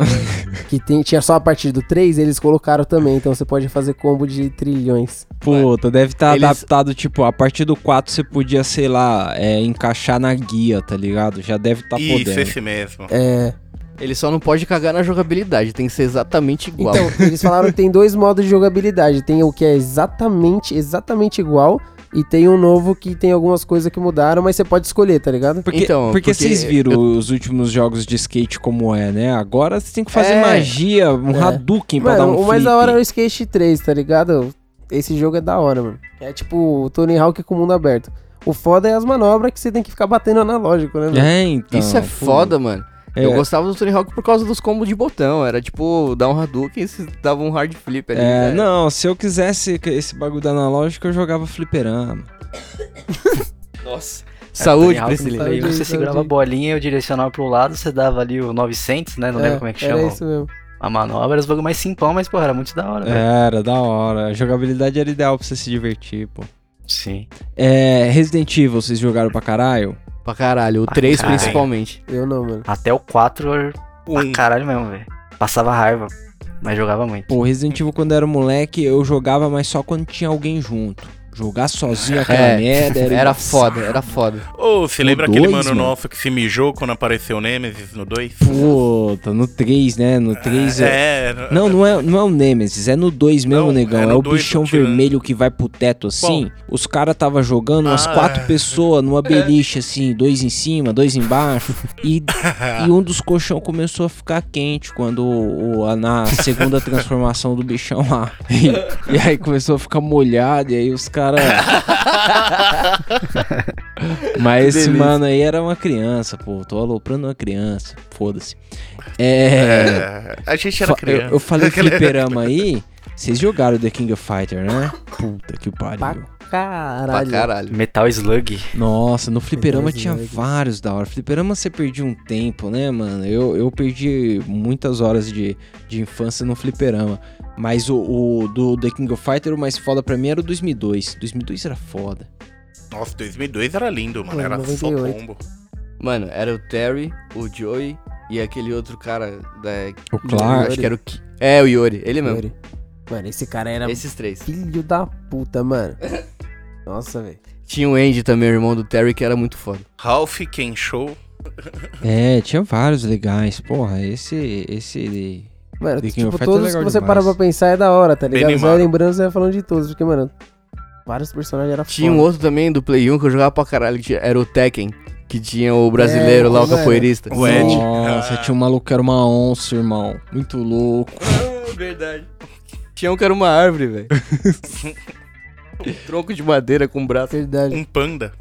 Que tem, tinha só a partir do três, eles colocaram também. Então você pode fazer combo de trilhões. Puta, deve estar tá eles... adaptado, tipo, a partir do quatro você podia, sei lá, é, encaixar na guia, tá ligado? Já deve estar tá podendo. Isso, esse mesmo. É... Ele só não pode cagar na jogabilidade, tem que ser exatamente igual. Então, eles falaram que tem dois modos de jogabilidade. Tem o que é exatamente, exatamente igual... E tem um novo que tem algumas coisas que mudaram, mas você pode escolher, tá ligado? Porque, então, porque, porque vocês viram eu... os últimos jogos de skate como é, né? Agora você tem que fazer é, magia, um é. Hadouken pra mano, dar um flip. O mais da hora é o Skate três, tá ligado? Esse jogo é da hora, mano. É tipo o Tony Hawk com o mundo aberto. O foda é as manobras que você tem que ficar batendo analógico, né? Mano? É, então. Isso é foda, pô. Mano. É. Eu gostava do Tony Hawk por causa dos combos de botão. Era tipo, dar um Hadouken e você dava um hard flip ali. É, né? Não, se eu quisesse esse bagulho da analógica, eu jogava fliperama. Nossa. Saúde, é, Priscilinha. Aí você segurava a bolinha, eu direcionava pro lado, você dava ali o novecentos, né? Não é, lembro como é que chama. É isso mesmo. A manobra, os bagulhos mais simpão, mas porra, era muito da hora. Velho. Era da hora. A jogabilidade era ideal pra você se divertir, pô. Sim. É, Resident Evil, vocês jogaram pra caralho? Pra caralho, o pra três caralho. Principalmente. Eu não, mano. Até o quatro, um. Pra caralho mesmo, velho. Passava raiva, mas jogava muito. Pô, Resident Evil quando era moleque, eu jogava, mas só quando tinha alguém junto. Jogar sozinho aquela é, merda... Era, era foda, era foda. Ô, oh, você lembra dois, aquele mano, mano nosso que se mijou quando apareceu o Nemesis no dois? Puta, no três, né? No três... É... é... Não, não é, não é o Nemesis, é no dois mesmo, não, negão. É, é o dois, bichão vermelho que vai pro teto assim. Bom, os caras tava jogando umas ah, quatro é. pessoas numa beliche assim, dois em cima, dois embaixo. E, e um dos colchão começou a ficar quente quando o, o, na segunda transformação do bichão lá. E, e aí começou a ficar molhado e aí os caras... Mas esse mano aí era uma criança, pô. Tô aloprando uma criança, foda-se. É... é a gente era criança. Eu, eu falei fliperama aí. Vocês jogaram The King of Fighter, né? Puta que pariu. Pra caralho. Pra caralho. Metal Slug. Nossa, no fliperama Metal tinha Slug. Vários da hora. Fliperama você perdia um tempo, né, mano? Eu, eu perdi muitas horas de, de infância no fliperama. Mas o, o do The King of Fighter, o mais foda pra mim era o dois mil e dois. dois mil e dois era foda. Nossa, dois mil e dois era lindo, mano. Era noventa e oito. Só combo. Mano, era o Terry, o Joey e aquele outro cara da... O Clark. Acho que era o... É, o Yori. Ele mesmo. Yori. Mano, esse cara era... Esses três. Filho da puta, mano. Nossa, velho. Tinha o Andy também, o irmão do Terry, que era muito foda. Ralph, Kensho. É, tinha vários legais. Porra, esse... esse... Mano, The tipo, todos é que você demais. Para pra pensar é da hora, tá ligado? Só lembrando, você vai falando de todos, porque, mano, vários personagens eram foda. Tinha um outro também do Play um que eu jogava pra caralho, que era o Tekken, que tinha o brasileiro é, lá, o capoeirista. O Ed. Nossa, ah. tinha um maluco que era uma onça, irmão. Muito louco. Verdade. Tinha um que era uma árvore, velho. Um tronco de madeira com um braço. Verdade. Um panda.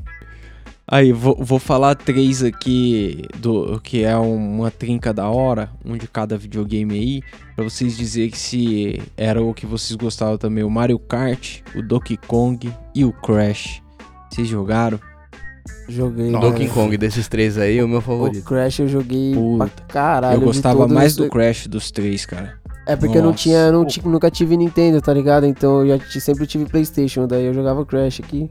Aí, vou, vou falar três aqui, do, que é uma trinca da hora, um de cada videogame aí, pra vocês dizerem que se era o que vocês gostavam também, o Mario Kart, o Donkey Kong e o Crash. Vocês jogaram? Joguei. Donkey Kong, desses três aí, o meu favorito. O Crash eu joguei Puta. pra caralho. Eu gostava mais do Crash dos três, cara. É porque Nossa. eu não tinha, não tinha, nunca tive Nintendo, tá ligado? Então eu já sempre tive PlayStation, daí eu jogava Crash aqui.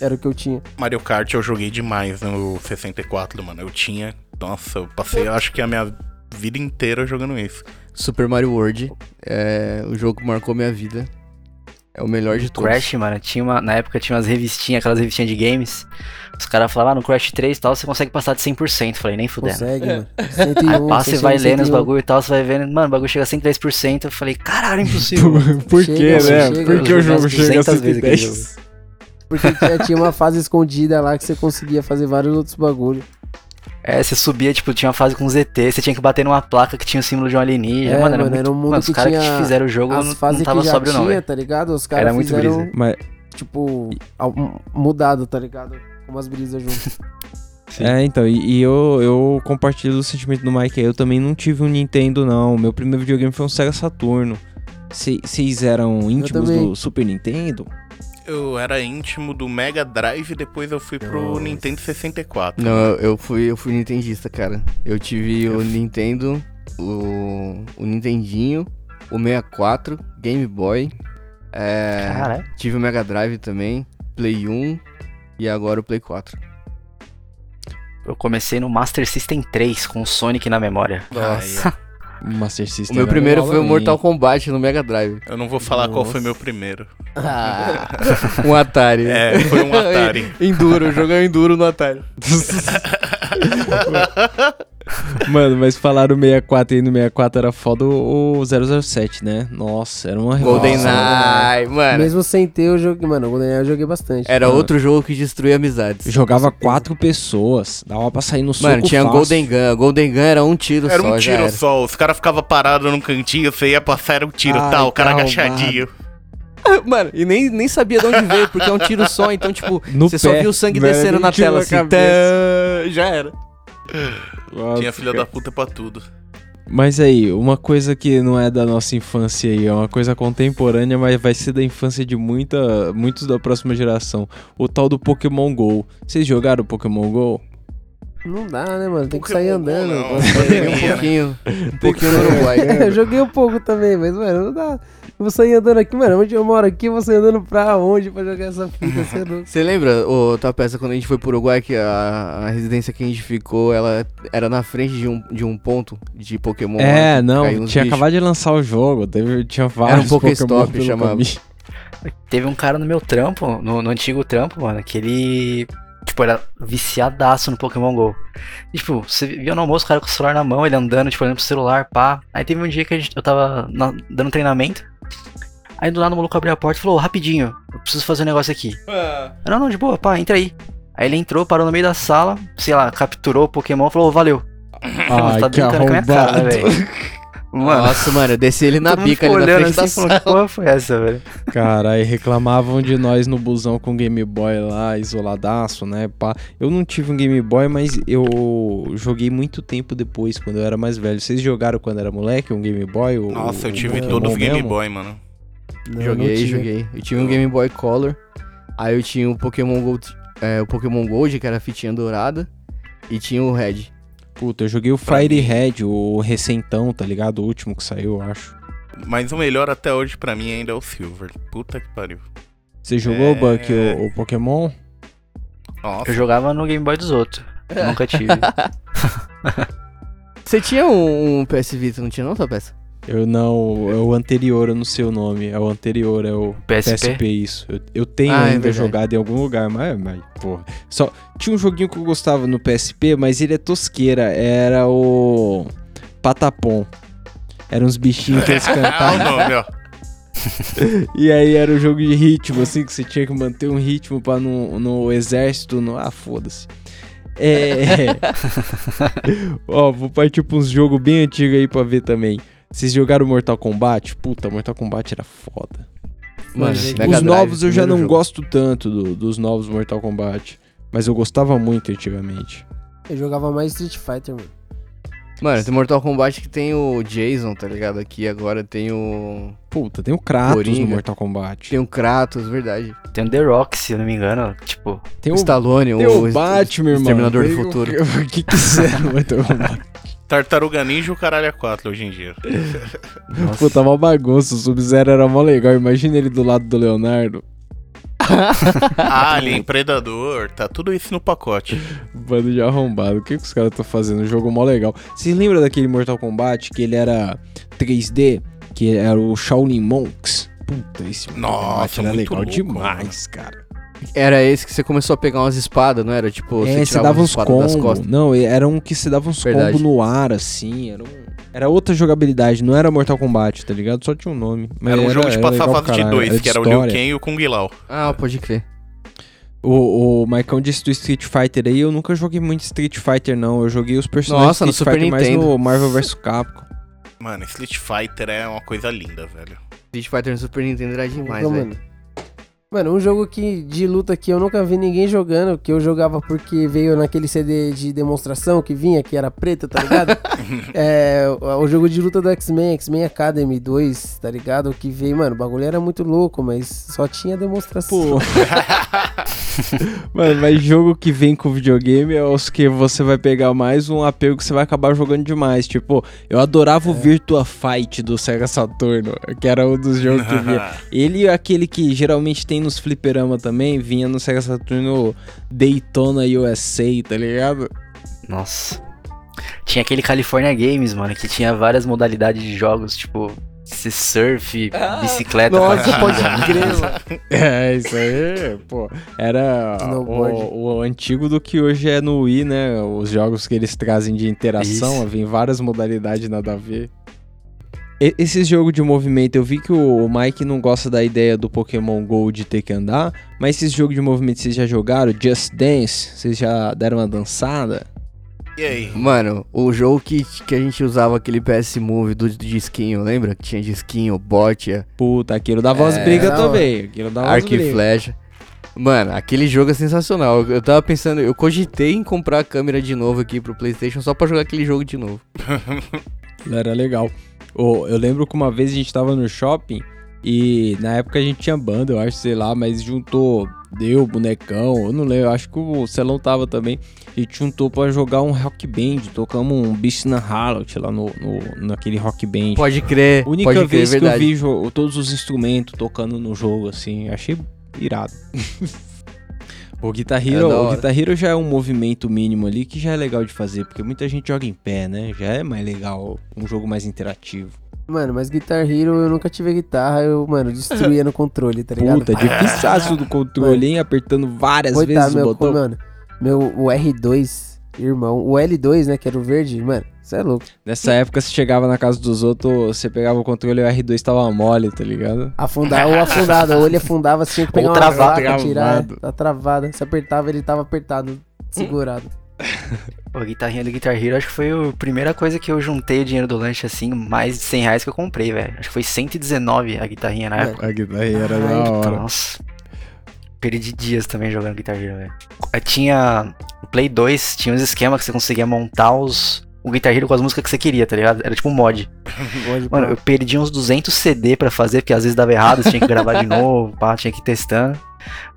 Era o que eu tinha. Mario Kart eu joguei demais no sessenta e quatro, mano. Eu tinha... Nossa, eu passei, acho que a minha vida inteira jogando isso. Super Mario World. É o jogo que marcou minha vida. É o melhor de todos. Crash, mano, tinha uma, na época tinha umas revistinhas, aquelas revistinhas de games. Os caras falavam, ah, no Crash três e tal, você consegue passar de cem por cento. Falei, nem fudendo. Consegue, mano. cento e um, aí passa e vai lendo os bagulho e tal, você vai vendo, mano, o bagulho chega a cento e dez por cento. Eu falei, caralho, impossível. Por quê, né? Por que o jogo chega a cento e dez por cento? Porque tinha uma fase escondida lá que você conseguia fazer vários outros bagulhos. É, você subia, tipo, tinha uma fase com Z T, você tinha que bater numa placa que tinha o símbolo de um alienígena. É, mano, era, mano, muito, era um mundo, mano, que os caras que fizeram o jogo não, não tava sóbrio não, tá ligado? Os caras fizeram, mas... tipo, mudado, tá ligado? Com umas brisas junto. É, então, e, e eu, eu compartilho o sentimento do Mike aí, eu também não tive um Nintendo, não. Meu primeiro videogame foi um Sega Saturno. Vocês eram íntimos do Super Nintendo? Eu era íntimo do Mega Drive, depois eu fui pro Nossa. Nintendo sessenta e quatro. Não, eu fui, eu fui nintendista, cara. Eu tive eu o Nintendo, o, o Nintendinho, o sessenta e quatro, Game Boy. É, Caralho. Tive o Mega Drive também, Play um e agora o Play quatro. Eu comecei no Master System três, com o Sonic na memória. Nossa. Master System. O meu primeiro foi o Mortal Kombat no Mega Drive. Eu não vou falar Nossa. qual foi meu primeiro. Ah, um Atari. É, foi um Atari. Enduro, eu joguei Enduro no Atari. Mano, mas falaram sessenta e quatro aí, no sessenta e quatro era foda o zero zero sete, né? Nossa, era uma revolta. GoldenEye, mano. Mesmo sem ter, eu joguei, mano, o GoldenEye eu joguei bastante. Era mano. outro jogo que destruía amizades. Eu jogava quatro pessoas, dava pra sair no soco fácil. Mano, tinha fácil. Golden Gun, Golden Gun era um tiro era só, um tiro já era. só, os caras ficavam parados num cantinho, você ia passar, era um tiro, Ai, tal, o cara agachadinho. Mano, e nem, nem sabia de onde veio, porque é um tiro só, então, tipo, no você pé, só viu o sangue mano, descendo na tela, na assim, tã, já era. Nossa, tinha filha cara. da puta pra tudo. Mas aí, uma coisa que não é da nossa infância aí, é uma coisa contemporânea, mas vai ser da infância de muita, muitos da próxima geração. O tal do Pokémon GO. Vocês jogaram Pokémon GO? Não dá, né, mano? Tem Pokémon que sair andando. Não, eu um pouquinho. Um pouquinho no Uruguai. Eu joguei um pouco também, mas, mano, não dá. Eu vou sair andando aqui, mano, onde eu moro aqui, eu vou sair andando pra onde pra jogar essa fita, você não... Você lembra, ô, tua peça, quando a gente foi pro Uruguai, que a, a residência que a gente ficou, ela era na frente de um, de um ponto de Pokémon? É, lá, não, tinha bichos. acabado de lançar o jogo, teve, tinha vários era um Pokéstop, chamava. Teve um cara no meu trampo, no, no antigo trampo, mano, que ele... Tipo, era viciadaço no Pokémon GO. E, tipo, você via no almoço o cara com o celular na mão, ele andando, tipo, olhando pro celular, pá. Aí teve um dia que a gente, eu tava na, dando treinamento. Aí do lado o maluco abriu a porta e falou, rapidinho, eu preciso fazer um negócio aqui. Ah. Não, não, de boa, pá, entra aí. Aí ele entrou, parou no meio da sala, sei lá, capturou o Pokémon e falou, oh, valeu. Ai, tá brincando com a minha cara, velho. Mano, Nossa, mano, eu desci ele na bica ali na frente da sala. Que porra foi essa, velho? Caralho, reclamavam de nós no busão com Game Boy lá, isoladaço, né? Pá. Eu não tive um Game Boy, mas eu joguei muito tempo depois, quando eu era mais velho. Vocês jogaram quando era moleque, um Game Boy? Ou, Nossa, eu tive um todos os Game Boy, mano. Não, joguei, não joguei. Eu tive um Game Boy Color, aí eu tinha o Pokémon Gold, é, o Pokémon Gold, que era a fitinha dourada, e tinha o Red. Puta, eu joguei o Fire Red, o recentão, tá ligado? O último que saiu, eu acho. Mas o melhor até hoje pra mim ainda é o Silver. Puta que pariu. Você jogou, é... Buck, o, o Pokémon? Nossa. Eu jogava no Game Boy dos outros. É. Nunca tive. Você tinha um, um P S Vita, não tinha não, sua peça? Eu não, é o anterior, eu não sei o nome. É o anterior, é o P S P, P S P isso. Eu, eu tenho ah, ainda é jogado em algum lugar, mas, mas porra. Só, tinha um joguinho que eu gostava no P S P, mas ele é tosqueira. Era o Patapom. Eram uns bichinhos que eles cantavam. Ah, o nome, ó. E aí era um jogo de ritmo, assim, que você tinha que manter um ritmo pra no, no exército. No, ah, foda-se. É. Ó, vou partir pra uns jogos bem antigos aí pra ver também. Vocês jogaram Mortal Kombat? Puta, Mortal Kombat era foda. Mano, Mega os novos Drive, eu já não jogo. gosto tanto do, dos novos Mortal Kombat. Mas eu gostava muito antigamente. Eu jogava mais Street Fighter, mano. Mano, tem Mortal Kombat que tem o Jason, tá ligado? Aqui agora tem o... Puta, tem o Kratos Coringa. No Mortal Kombat. Tem o Kratos, verdade. Tem o The Rock, se eu não me engano, tipo... Tem o Stallone, tem o, o Batman, o Exterminador do Futuro. O que que serve o Mortal Kombat? Tartaruga Ninja, o caralho é quatro hoje em dia. Pô, tá uma bagunça, o Sub-Zero era mó legal, imagina ele do lado do Leonardo. Alien, Predador, tá tudo isso no pacote. Bando de arrombado, o que, que os caras estão fazendo? Um jogo mó legal. Vocês lembram daquele Mortal Kombat que ele era três D, que era o Shaolin Monks? Puta, esse Nossa, era muito legal louco, demais, mano. Cara. Era esse que você começou a pegar umas espadas, não era? Tipo, é, você tirava dava uns combos. Não, era um que você dava uns combos no ar, assim. Era, um... era outra jogabilidade, não era Mortal Kombat, tá ligado? Só tinha um nome. Mas era um era, jogo de passar fase de dois, que era o Liu Kang e o Kung Lao. Ah, pode crer. O, o Maicão disse do Street Fighter aí, eu nunca joguei muito Street Fighter, não. Eu joguei os personagens Nossa, do Street Fighter mais no Marvel versus. Capcom. Mano, Street Fighter é uma coisa linda, velho. Street Fighter no Super Nintendo era demais, então, velho. Mano. Mano, um jogo que, de luta que eu nunca vi ninguém jogando, que eu jogava porque veio naquele C D de demonstração que vinha, que era preta, tá ligado? é, o jogo de luta do X-Men, X-Men Academy dois, tá ligado? Que veio, mano, o bagulho era muito louco, mas só tinha demonstração. Pô. Mano, mas jogo que vem com videogame é os que você vai pegar mais um apego que você vai acabar jogando demais. Tipo, eu adorava é. o Virtua Fight do Sega Saturno, que era um dos jogos que vinha. Ele é aquele que geralmente tem nos fliperama também, vinha no Sega Saturno Daytona U S A, tá ligado? Nossa. Tinha aquele California Games, mano, que tinha várias modalidades de jogos, tipo, surf, ah, bicicleta... Nossa, pode crer, mano. É, isso aí, pô. Era o, o antigo do que hoje é no Wii, né? Os jogos que eles trazem de interação, vem várias modalidades, nada a ver. Esse jogo de movimento, eu vi que o Mike não gosta da ideia do Pokémon Go de ter que andar, mas esse jogo de movimento vocês já jogaram? Just Dance? Vocês já deram uma dançada? E aí? Mano, o jogo que, que a gente usava aquele P S Move do disquinho, lembra? Que tinha disquinho, botia. Puta, aquilo dava é, umas brigas também. Aquilo dava umas brigas. Arco e flecha. Mano, aquele jogo é sensacional. Eu tava pensando, eu cogitei em comprar a câmera de novo aqui pro PlayStation só pra jogar aquele jogo de novo. Era legal. Oh, eu lembro que uma vez a gente tava no shopping e na época a gente tinha banda, eu acho, sei lá, mas juntou, deu, bonecão, eu não lembro, eu acho que o Celão tava também, a gente juntou pra jogar um rock band, tocamos um Beast na Halloween lá no, no, naquele rock band. Pode crer, única pode vez crer, que verdade. Eu vi jo- todos os instrumentos tocando no jogo, assim, achei irado. O Guitar Hero, é o Guitar Hero já é um movimento mínimo ali que já é legal de fazer, porque muita gente joga em pé, né? Já é mais legal, um jogo mais interativo. Mano, mas Guitar Hero, eu nunca tive guitarra, eu, mano, destruía no controle, tá ligado? Puta, difícil do controle, hein? Apertando várias Coitado, vezes o meu, botão. Mano, meu, o R dois, irmão, o L dois, né, que era o verde, mano, isso é louco. Nessa época, você chegava na casa dos outros, você pegava o controle e o R dois tava mole, tá ligado? Afundava ou afundava, ou ele afundava, assim, pegava uma travada, tirar, tá travada. Se apertava, ele tava apertado, segurado. Pô, a guitarrinha do Guitar Hero, acho que foi a primeira coisa que eu juntei o dinheiro do lanche, assim, mais de cem reais que eu comprei, velho. Acho que foi cento e dezenove a guitarrinha na época. A guitarrinha era da hora. Nossa. Perdi dias também jogando Guitar Hero, velho. Tinha... O Play dois tinha uns esquemas que você conseguia montar os... o Guitar Hero com as músicas que você queria, tá ligado? Era tipo um mod. Mano, eu perdi uns duzentos C D pra fazer, porque às vezes dava errado, você tinha que gravar de novo, pá, tinha que ir testando.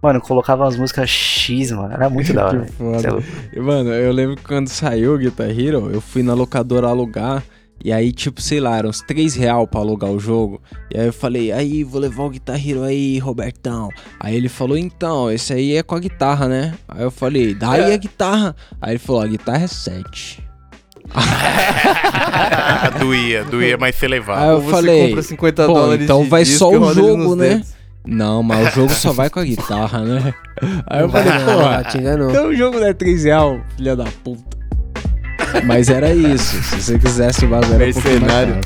Mano, eu colocava as músicas X, mano, era muito da hora. Foda. Mano, eu lembro que quando saiu o Guitar Hero, eu fui na locadora alugar, e aí, tipo, sei lá, eram uns três reais pra alugar o jogo. E aí eu falei, aí, vou levar o Guitar Hero aí, Robertão. Aí ele falou, então, esse aí é com a guitarra, né? Aí eu falei, daí a guitarra. Aí ele falou, a guitarra é sete. doía, doía, mas você levava. Aí eu você falei, compra cinquenta dólares então de vai disco, só o jogo, né? Dentes. Não, mas o jogo só vai com a guitarra, né? Aí eu falei, porra, te enganou. Então o jogo não é três reais, filha da puta. Mas era isso, se você quisesse o bagulho era um pouquinho mais caro.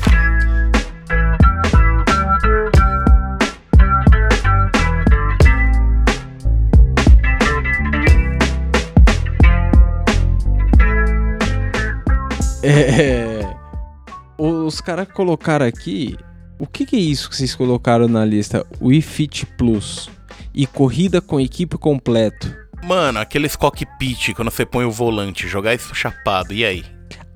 É, os caras colocaram aqui, o que, que é isso que vocês colocaram na lista? Wii Fit Plus e corrida com equipe completo. Mano, aqueles cockpit, quando você põe o volante, jogar isso chapado, e aí?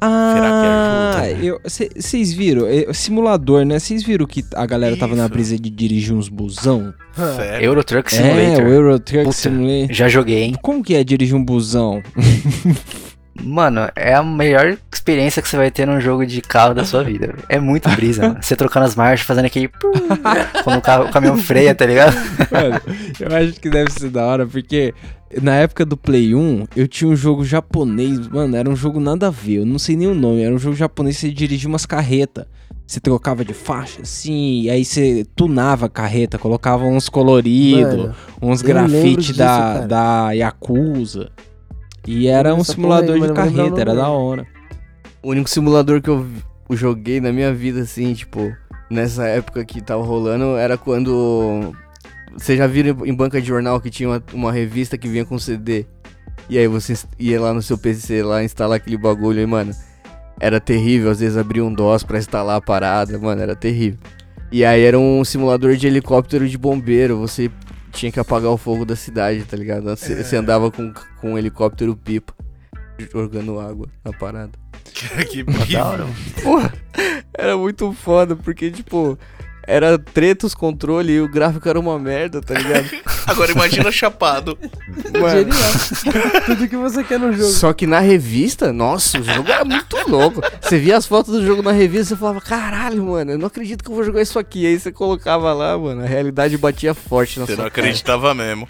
Ah, será que ajuda? Vocês viram? Simulador, né? Vocês viram que a galera isso. tava na brisa de dirigir uns busão? Sério? Euro Truck Simulator. É, o Euro Truck Puta, Simulator. Já joguei, hein? Como que é dirigir um busão? Mano, é a melhor experiência que você vai ter num jogo de carro da sua vida. É muito brisa, mano. Você trocando as marchas, fazendo aquele... Quando o, carro, o caminhão freia, tá ligado? Mano, eu acho que deve ser da hora, porque... Na época do Play um, eu tinha um jogo japonês, mano, era um jogo nada a ver, eu não sei nem o nome, era um jogo japonês, você dirigia umas carretas, você trocava de faixa, assim, e aí você tunava a carreta, colocava uns coloridos, uns grafites da, da Yakuza, e era Nossa, um simulador aí, de carreta, era da hora. O único simulador que eu joguei na minha vida, assim, tipo, nessa época que tava rolando, era quando... Vocês já viram em banca de jornal que tinha uma, uma revista que vinha com C D? E aí você ia lá no seu P C, lá instalar aquele bagulho, e mano, era terrível, às vezes abria um D O S pra instalar a parada, mano, era terrível. E aí era um simulador de helicóptero de bombeiro, você tinha que apagar o fogo da cidade, tá ligado? Você, você andava com, com um helicóptero pipa, jogando água na parada. Que bizarro. Porra, era muito foda, porque tipo... Era treta os controles e o gráfico era uma merda, tá ligado? Agora imagina chapado. Mano. Genial. Tudo que você quer no jogo. Só que na revista, nossa, o jogo era muito louco. Você via as fotos do jogo na revista e falava, caralho, mano, eu não acredito que eu vou jogar isso aqui. E aí você colocava lá, mano, a realidade batia forte na você sua cara. Você não acreditava mesmo.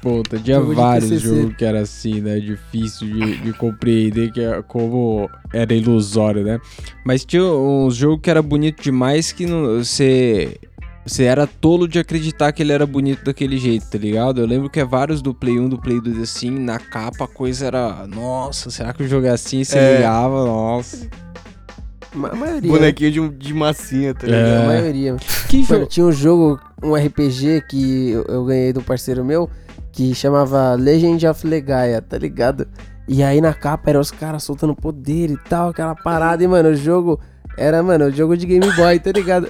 Puta, tinha vários jogos que era assim, né? Difícil de, de compreender que era, como era ilusório, né? Mas tinha um jogo que era bonito demais que não, você, você era tolo de acreditar que ele era bonito daquele jeito, tá ligado? Eu lembro que é vários do Play um, do Play dois, assim, na capa a coisa era... Nossa, será que o jogo é assim? Você é. ligava, nossa... A maioria. Bonequinho de, de massinha, tá ligado? É. A maioria. Que jogo? Mano, tinha um jogo, um R P G que eu, eu ganhei de um parceiro meu, que chamava Legend of Legaia, tá ligado? E aí na capa eram os caras soltando poder e tal, aquela parada. E, mano, o jogo era, mano, o jogo de Game Boy, tá ligado?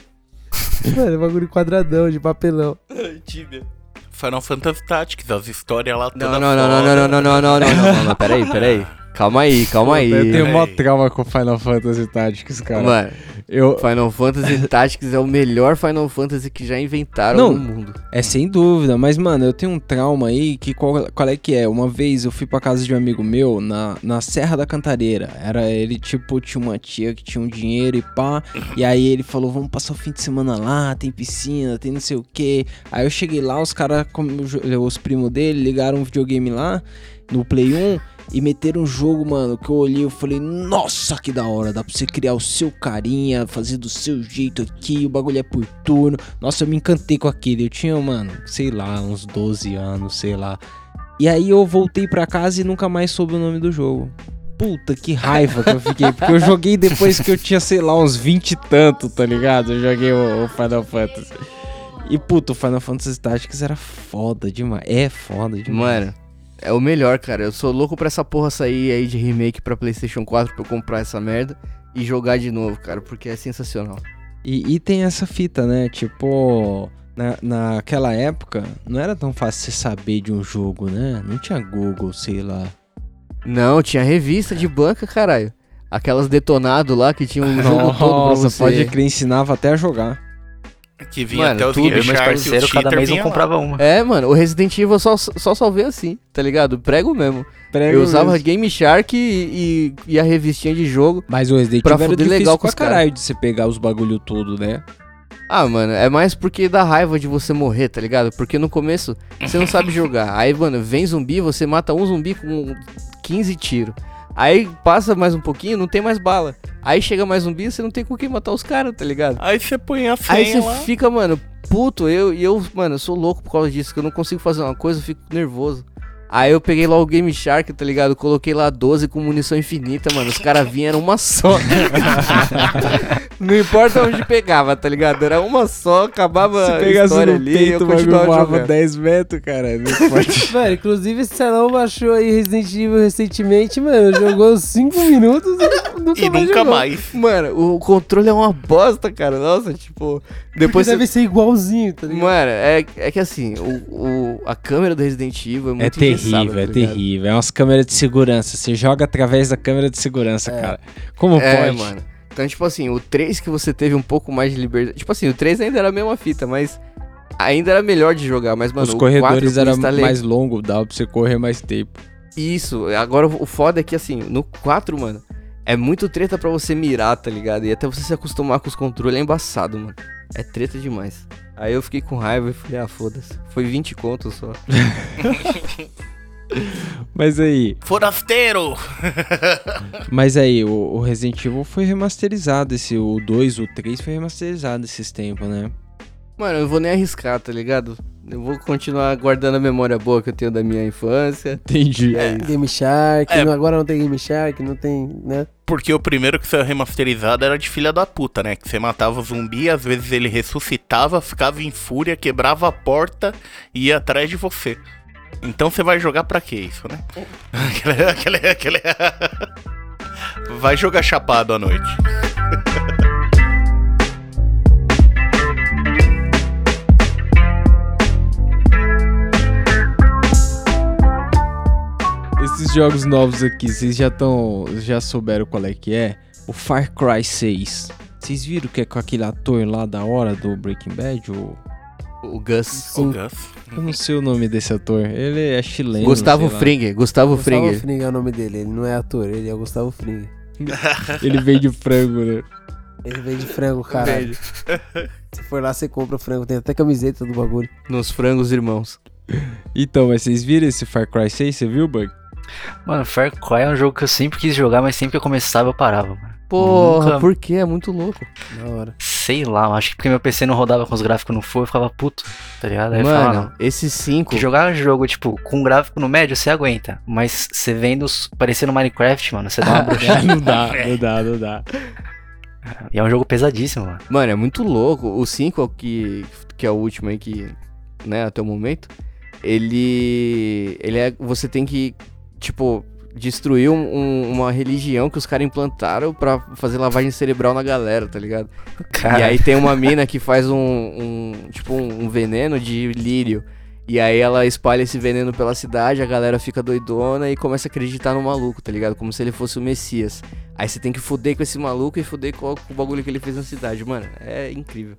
Mano, bagulho quadradão, de papelão. Tíbia. Final Fantasy Tactics, as histórias lá toda. Não, não, não, não, não, não, não, não, não, não, peraí, peraí. Calma aí, calma aí. Eu tenho mó trauma com Final Fantasy Tactics, cara. Mano, eu... Final Fantasy Tactics é o melhor Final Fantasy que já inventaram Não, no mundo. É sem dúvida, mas, mano, eu tenho um trauma aí que qual, qual é que é? Uma vez eu fui pra casa de um amigo meu na, na Serra da Cantareira. Era ele, tipo, tinha uma tia que tinha um dinheiro e pá. E aí ele falou, vamos passar o fim de semana lá, tem piscina, tem não sei o quê. Aí eu cheguei lá, os caras, os primos dele, ligaram um videogame lá no Play um. E meteram um jogo, mano, que eu olhei e falei, nossa, que da hora, dá pra você criar o seu carinha, fazer do seu jeito aqui, o bagulho é por turno. Nossa, eu me encantei com aquele, eu tinha, mano, sei lá, uns doze anos, sei lá. E aí eu voltei pra casa e nunca mais soube o nome do jogo. Puta, que raiva que eu fiquei, porque eu joguei depois que eu tinha, sei lá, uns vinte e tanto, tá ligado? Eu joguei o Final Fantasy. E puta, o Final Fantasy Tactics era foda demais, é foda demais. Mano. É o melhor, cara. Eu sou louco pra essa porra sair aí de remake pra PlayStation quatro pra eu comprar essa merda e jogar de novo, cara, porque é sensacional. E, e tem essa fita, né? Tipo, na, naquela época não era tão fácil você saber de um jogo, né? Não tinha Google, sei lá. Não, tinha revista de banca, caralho. Aquelas detonado lá que tinha um jogo Nossa, todo pra você. Pode crer, ensinava até a jogar. Que vinha mano, até os tudo, meus parceiros, cada mês eu comprava uma. É, mano, o Resident Evil eu só, só salvei assim, tá ligado? Prego mesmo. Prego eu usava mesmo. Game Shark e, e, e a revistinha de jogo. Mas o Resident Evil era legal pra caralho de você pegar os bagulho todo, né? Ah, mano, é mais porque dá raiva de você morrer, tá ligado? Porque no começo você não sabe jogar. Aí, mano, vem zumbi, você mata um zumbi com quinze tiros. Aí passa mais um pouquinho, não tem mais bala. Aí chega mais zumbi, você não tem com quem matar os caras, tá ligado? Aí você põe a fé. Aí você lá. Fica, mano, puto. Eu, eu, mano, eu sou louco por causa disso, que eu não consigo fazer uma coisa, eu fico nervoso. Aí eu peguei lá o Game Shark, tá ligado? Coloquei lá doze com munição infinita, mano. Os caras vinham, era uma só. Não importa onde pegava, tá ligado? Era uma só, acabava a história ali peito, e eu continuava jogando. dez metros, cara. Não pode... Mano, inclusive esse Celão baixou aí Resident Evil recentemente, mano. Jogou cinco minutos e nunca e mais nunca jogou. mais. Mano, o controle é uma bosta, cara. Nossa, tipo... depois você... deve ser igualzinho, tá ligado? Mano, é, é que assim, o, o, a câmera do Resident Evil é muito... É terrível, é terrível. É umas câmeras de segurança. Você joga através da câmera de segurança, é. cara. Como é, pode? Mano. Então, tipo assim, o três que você teve um pouco mais de liberdade. Tipo assim, o três ainda era a mesma fita, mas ainda era melhor de jogar. Mas, mano, os corredores eram mais longos, dava pra você correr mais tempo. Isso. Agora, o foda é que, assim, no quatro, mano, é muito treta pra você mirar, tá ligado? E até você se acostumar com os controles é embaçado, mano. É treta demais. Aí eu fiquei com raiva e falei, ah, foda-se. Foi vinte contos só. Mas aí... Forasteiro! Mas aí, o, o Resident Evil foi remasterizado. Esse, o dois, o três foi remasterizado esses tempos, né? Mano, eu não vou nem arriscar, tá ligado? Eu vou continuar guardando a memória boa que eu tenho da minha infância. Entendi. É. Game Shark, é. não, agora não tem Game Shark, não tem, né? Porque o primeiro que saiu remasterizado era de filha da puta, né? Que você matava o zumbi, às vezes ele ressuscitava, ficava em fúria, quebrava a porta e ia atrás de você. Então você vai jogar pra quê isso, né? aquele, aquele, aquele... Vai jogar chapado à noite. Esses jogos novos aqui, vocês já estão, já souberam qual é que é? O Far Cry seis. Vocês viram que é com aquele ator lá da hora do Breaking Bad? Ou... O Gus. O Gus. Eu não sei o nome desse ator. Ele é chileno. Gustavo Fring. Gustavo Fring. Gustavo Fring é o nome dele. Ele não é ator, ele é o Gustavo Fring. Ele vem de frango, né? Ele vem de frango, caralho. Se for lá, você compra frango. Tem até camiseta do bagulho. Nos frangos, irmãos. Então, mas vocês viram esse Far Cry seis? Você viu, Buck? Mano, Far Cry é um jogo que eu sempre quis jogar, mas sempre que eu começava eu parava, mano. Porra, nunca... por quê? É muito louco. Da hora. Sei lá, acho que porque meu P C não rodava com os gráficos no full, eu ficava puto, tá ligado? Aí mano, falava, esses cinco... Jogar um jogo, tipo, com gráfico no médio, você aguenta. Mas você vendo os... parecendo Minecraft, mano, você dá uma bruxada. Não dá, não dá, não dá. E é um jogo pesadíssimo, mano. Mano, é muito louco. O cinco, que, que é o último aí que... né, até o momento. Ele... Ele é... Você tem que... Tipo, destruiu um, um, uma religião que os caras implantaram pra fazer lavagem cerebral na galera, tá ligado? Cara. E aí tem uma mina que faz um, um tipo, um, um veneno de lírio. E aí ela espalha esse veneno pela cidade, a galera fica doidona e começa a acreditar no maluco, tá ligado? Como se ele fosse o Messias. Aí você tem que fuder com esse maluco e fuder com o bagulho que ele fez na cidade, mano. É incrível.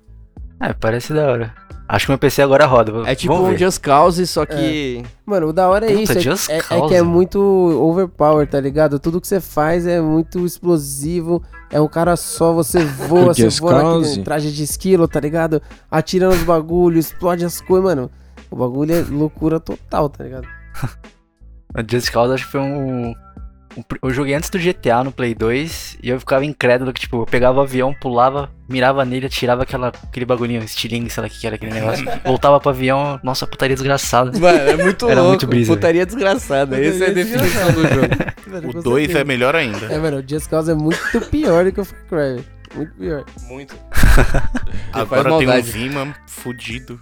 É, parece da hora. Acho que meu P C agora roda. É tipo um Just Cause, só que... É. Mano, o da hora é isso. Puta, é, Just é, Cause, é que é muito overpower, tá ligado? Tudo que você faz é muito explosivo. É um cara só, você voa, você voa naquele traje de esquilo, tá ligado? Atirando os bagulhos, explode as coisas, mano. O bagulho é loucura total, tá ligado? O Just Cause acho que foi um... Eu joguei antes do G T A no Play dois e eu ficava incrédulo que, tipo, eu pegava o avião, pulava, mirava nele, atirava aquela, aquele bagulhinho, estilingue, sei lá o que era aquele negócio, voltava pro avião, nossa, putaria desgraçada. Mano, é muito era louco, muito brisa, putaria desgraçada, essa é a definição do jogo. O dois é melhor ainda. É, mano, o Just Cause é muito pior do que o Far Cry, muito pior. Muito. Agora tem um Zimmer fudido.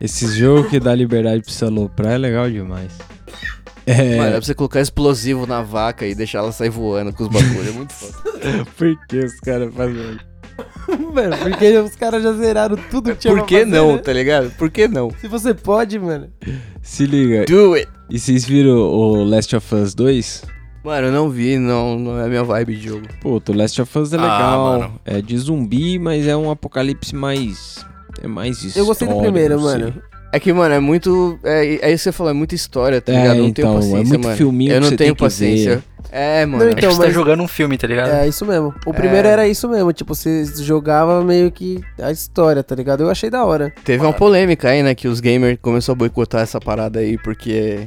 Esse jogo que dá liberdade pra você aloprar é legal demais. É... Mano, dá pra você colocar explosivo na vaca e deixar ela sair voando com os bagulhos, é muito foda. Por que os caras fazem mano, porque os caras já zeraram tudo que tinha. Por que não, tá ligado? Por que não? Se você pode, mano. Se liga. Do it! E vocês viram o Last of Us dois? Mano, eu não vi, não, não é a minha vibe de jogo. Pô, o Last of Us é legal, ah, é de zumbi, mas é um apocalipse mais... É mais história. Eu gostei do primeiro, mano. É que, mano, é muito... É, é isso que você falou, é muita história, tá ligado? É, eu não então, tenho paciência, é muito mano. Filminho eu não que tenho paciência. Ver. É, mano. Não, então, mas... você tá jogando um filme, tá ligado? É, isso mesmo. O é... primeiro era isso mesmo, tipo, você jogava meio que a história, tá ligado? Eu achei da hora. Teve mano. Uma polêmica aí, né, que os gamers começaram a boicotar essa parada aí, porque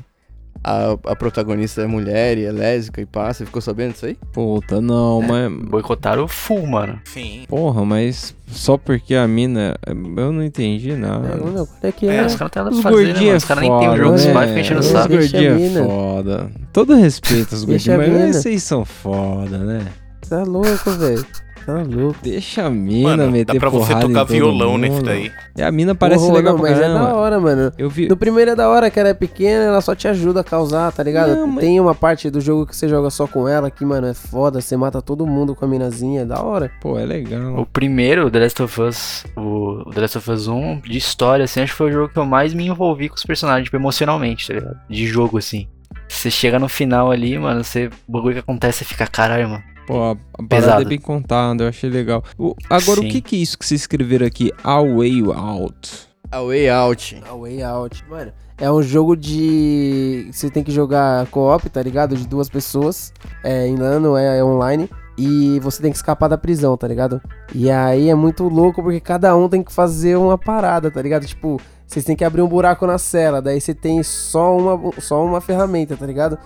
a, a protagonista é mulher e é lésbica e pá, você ficou sabendo disso aí? Puta, não, é. mas... Boicotaram full, mano. Sim. Porra, mas... Só porque a mina... Eu não entendi nada. Não, não, é, que é, é, os caras têm nada pra fazer, né? Os caras nem tem o jogo, os pais que a gente não sabe. Os gordinhos é foda. Todo respeito aos gordinhos, mas vocês são foda, né? Tá louco, velho. Tá louco. Deixa a mina mano, meter dá pra porrada você tocar violão nesse daí. E a mina parece oh, legal não, pra mas caramba. Mas é da hora, mano. Eu vi... No primeiro é da hora, que ela é pequena, ela só te ajuda a causar, tá ligado? Não, mas... Tem uma parte do jogo que você joga só com ela, que, mano, é foda. Você mata todo mundo com a minazinha, é da hora. Pô, é legal. O primeiro, The Last of Us, o The Last of Us um, de história, assim, acho que foi o jogo que eu mais me envolvi com os personagens, tipo, emocionalmente, tá ligado? De jogo, assim. Você chega no final ali, mano, você... o bagulho que acontece, você fica, caralho, mano. Pô, a pesado. Parada é bem contada, eu achei legal. O, agora, sim. O que que é isso que vocês escreveram aqui? A Way Out. A Way Out. A Way Out. Mano, é um jogo de... Você tem que jogar co-op, tá ligado? De duas pessoas. É em LAN, é, é online. E você tem que escapar da prisão, tá ligado? E aí é muito louco, porque cada um tem que fazer uma parada, tá ligado? Tipo... Vocês têm que abrir um buraco na cela, daí você tem só uma, só uma ferramenta, tá ligado?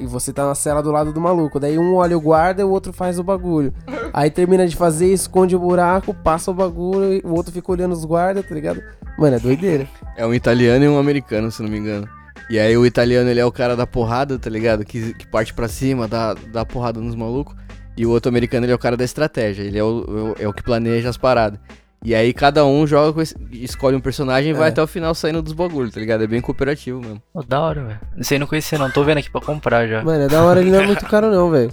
E você tá na cela do lado do maluco, daí um olha o guarda e o outro faz o bagulho. Aí termina de fazer, esconde o buraco, passa o bagulho e o outro fica olhando os guardas, tá ligado? Mano, é doideira. É um italiano e um americano, se não me engano. E aí o italiano, ele é o cara da porrada, tá ligado? Que, que parte pra cima, dá, dá porrada nos malucos. E o outro americano, ele é o cara da estratégia, ele é o, é o que planeja as paradas. E aí cada um joga, com esse, escolhe um personagem e é. vai até o final saindo dos bagulhos, tá ligado? É bem cooperativo mesmo. Oh, da hora, velho. Não sei, não conhecia não, tô vendo aqui pra comprar já. Mano, é da hora, ele não é muito caro não, velho.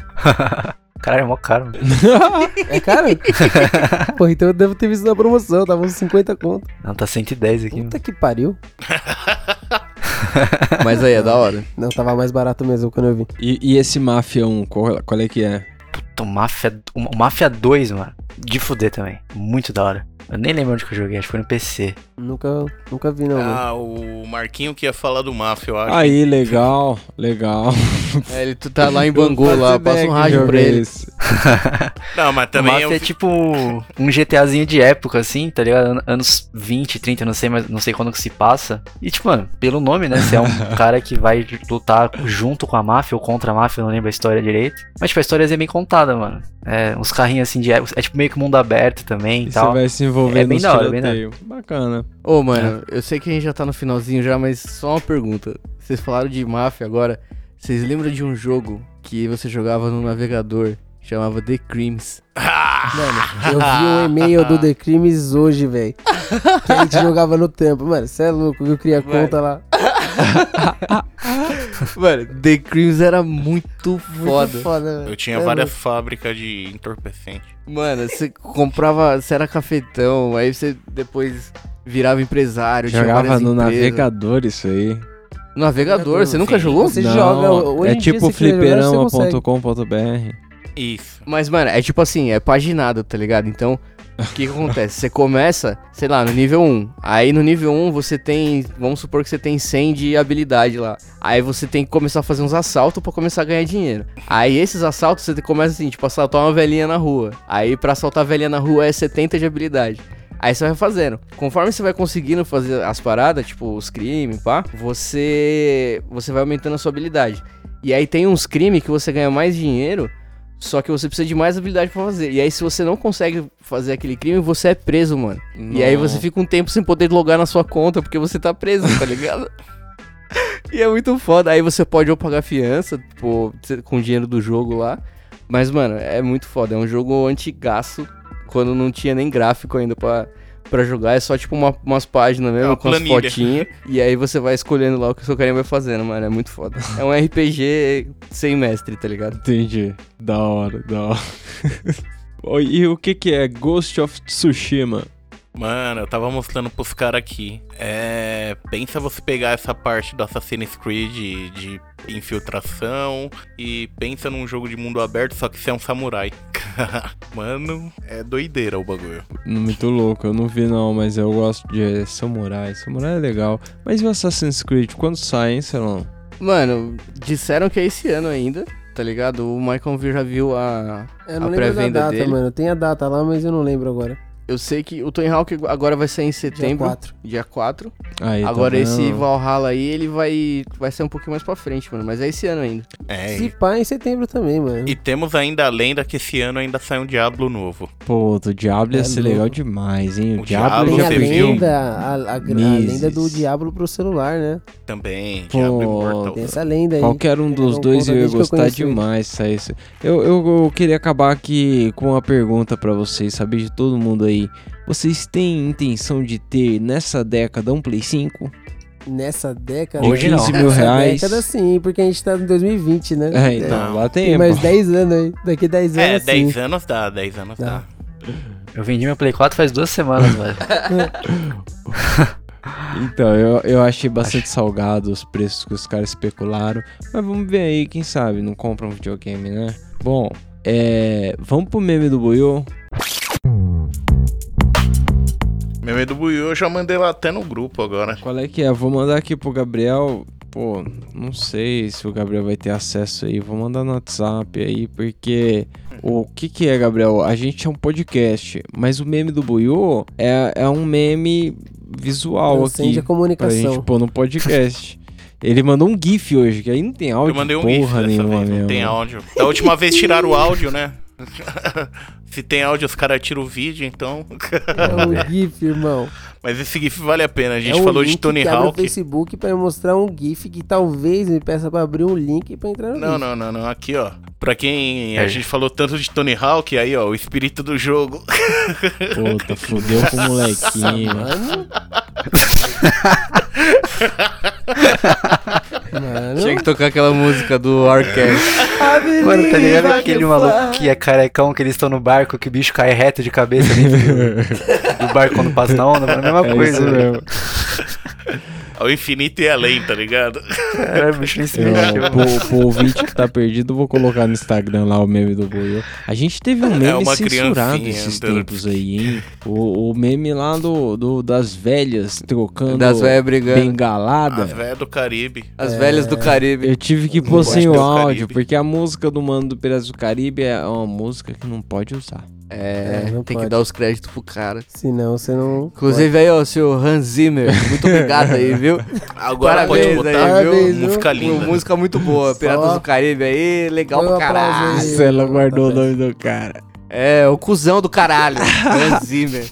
Caralho, é mó caro, velho. É caro? Pô, então eu devo ter visto na promoção, tava uns cinquenta conto. Não, tá cento e dez aqui. Puta mano. Que pariu. Mas aí, é da hora. Não, tava mais barato mesmo quando eu vi. E, e esse Mafia um, qual, qual é que é? Puta, o Mafia, o Mafia dois, mano. De fuder também, muito da hora. Eu nem lembro onde que eu joguei, acho que foi no P C. Nunca, nunca vi, não. Ah, mano. O Marquinho que ia falar do Mafia, eu acho. Aí, legal, legal. É, ele tá lá em Bangu, lá, passa um rádio pra ele. Não, mas também... O Mafia eu... é tipo um GTAzinho de época, assim, tá ligado? Anos vinte, trinta, não sei, mas não sei quando que se passa. E, tipo, mano, pelo nome, né? Você é um cara que vai lutar junto com a Mafia ou contra a Mafia, eu não lembro a história direito. Mas, tipo, a história é bem contada, mano. É, uns carrinhos, assim, de época. É, tipo, meio que mundo aberto também e tal. Você vai se envolver é nos tiroteios. Bacana. Ô, mano, é. eu sei que a gente já tá no finalzinho já, mas só uma pergunta. Vocês falaram de Mafia agora. Vocês lembram de um jogo que você jogava no navegador, chamava The Crims? Mano, eu vi um e-mail do The Crims hoje, velho. Que a gente jogava no tempo. Mano, você é louco, eu criei a conta lá. Mano, The Crims era muito foda. Muito foda. Eu tinha é várias louco. Fábricas de entorpecente. Mano, você comprava, você era cafetão, aí você depois virava empresário. Jogava no empresas. Navegador isso aí. Navegador, você nunca jogou? Você não, joga hoje é tipo fliperama ponto com ponto b r. Isso. Mas, mano, é tipo assim, é paginado, tá ligado? Então, o que, que acontece? Você começa, sei lá, no nível um. Aí no nível um você tem, vamos supor que você tem cem de habilidade lá. Aí você tem que começar a fazer uns assaltos pra começar a ganhar dinheiro. Aí esses assaltos você começa assim, tipo, assaltar uma velhinha na rua. Aí pra assaltar a velhinha na rua é setenta de habilidade. Aí você vai fazendo. Conforme você vai conseguindo fazer as paradas, tipo os crimes, pá, você você vai aumentando a sua habilidade. E aí tem uns crimes que você ganha mais dinheiro, só que você precisa de mais habilidade pra fazer. E aí se você não consegue fazer aquele crime, você é preso, mano. Não. E aí você fica um tempo sem poder logar na sua conta, porque você tá preso, tá ligado? E é muito foda. Aí você pode ou pagar fiança, tipo, com o dinheiro do jogo lá. Mas, mano, é muito foda. É um jogo antigaço. Quando não tinha nem gráfico ainda pra, pra jogar, é só tipo uma, umas páginas mesmo, é com as fotinhas. E aí você vai escolhendo lá o que o seu carinha vai fazendo, mano. É muito foda. É um R P G sem mestre, tá ligado? Entendi. Da hora, da hora. E o que que é Ghost of Tsushima? Mano, eu tava mostrando pros caras aqui. É. Pensa você pegar essa parte do Assassin's Creed de, de infiltração e pensa num jogo de mundo aberto, só que você é um samurai. Mano, é doideira o bagulho. Muito louco, eu não vi não, mas eu gosto de samurai. Samurai é legal. Mas e o Assassin's Creed? Quando sai, hein, Celão? Mano, disseram que é esse ano ainda. Tá ligado? O Michael já viu a, a pré-venda dele. Eu não lembro da data, mano. Tem a data lá, mas eu não lembro agora. Eu sei que o Tony Hawk agora vai sair em setembro. Dia quatro. Dia quatro. Aí, agora tá esse Valhalla aí, ele vai, vai sair um pouquinho mais pra frente, mano. Mas é esse ano ainda. É. Se pá, em setembro também, mano. E temos ainda a lenda que esse ano ainda sai um Diablo novo. Pô, do Diablo ia ser legal demais, hein? O, o Diablo, Diablo já viu. Lenda, a, a, a lenda do Diablo pro celular, né? Também. Pô, Diablo Immortal. Tem essa lenda aí. Qualquer um dos é, dois eu ia gostar demais. Sair. Eu, eu, eu queria acabar aqui com uma pergunta pra vocês, saber de todo mundo aí. Vocês têm intenção de ter nessa década um Play cinco? Nessa década? Hoje não. quinze mil reais. Nessa década sim, porque a gente tá em dois mil e vinte, né? É, então, é, lá tem. Tem mais dez anos aí. Daqui dez anos é, sim. dez anos dá, dez anos dá. dá. Eu vendi meu Play quatro faz duas semanas, velho. Então, eu, eu achei bastante salgado os preços que os caras especularam. Mas vamos ver aí, quem sabe, não compra um videogame, né? Bom, é, vamos pro meme do Boyon. Meu medo do Buiu, eu já mandei lá até no grupo agora. Qual é que é? Vou mandar aqui pro Gabriel. Pô, não sei se o Gabriel vai ter acesso aí. Vou mandar no WhatsApp aí, porque... O que que é, Gabriel? A gente é um podcast, mas o meme do Buiu é, é um meme visual aqui. Transcende a comunicação. Pra gente pôr no podcast. Ele mandou um gif hoje, que aí não tem áudio. Eu mandei um porra gif dessa vez, não tem áudio. Da última vez tiraram o áudio, né? Se tem áudio, os caras tiram o vídeo, então... É um GIF, irmão. Mas esse GIF vale a pena, a gente é um falou de Tony Hawk. Eu abri o Facebook pra mostrar um GIF que talvez me peça pra abrir um link pra entrar no não, GIF. Não, não, não, aqui ó, pra quem é. A gente falou tanto de Tony Hawk, aí ó, o espírito do jogo. Puta, fudeu com o molequinho. Mano... Mano. Tinha que tocar aquela música do Arcade. Mano, tá ligado aquele maluco que é carecão, que eles estão no barco, que o bicho cai reto de cabeça do barco quando passa na onda? É a mesma é coisa, velho. Ao infinito e além, tá ligado? Cara, bicho, isso é, pro, pro ouvinte que tá perdido, vou colocar no Instagram lá o meme do Boiô. A gente teve um meme é censurado esses tempos aí, hein? O, o meme lá do, do, das velhas trocando das velhas brigando. Bengalada. As velhas do Caribe. As é... velhas do Caribe. Eu tive que pôr sem o áudio, porque a música do Mano do Piratas do Caribe é uma música que não pode usar. É, é tem pode. Que dar os créditos pro cara. Senão você não. Inclusive pode. Aí, ó, seu Hans Zimmer, muito obrigado aí, viu? Agora parabéns, pode botar, aí, viu? Música linda. Música muito boa, Piratas do Caribe aí, legal pra caralho. Celão guardou o nome do cara. É, o cuzão do caralho, Hans Zimmer.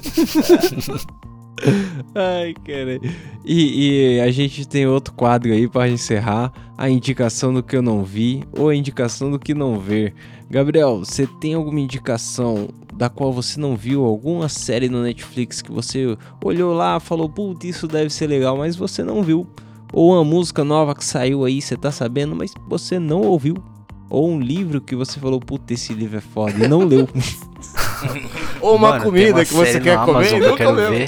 Ai, cara. E, e a gente tem outro quadro aí pra encerrar: a indicação do que eu não vi ou a indicação do que não ver. Gabriel, você tem alguma indicação da qual você não viu, alguma série no Netflix que você olhou lá, falou, putz, isso deve ser legal, mas você não viu? Ou uma música nova que saiu aí, você tá sabendo, mas você não ouviu? Ou um livro que você falou, putz, esse livro é foda e não leu? Ou uma mano, comida uma que você quer Amazon comer e não que eu quero ver,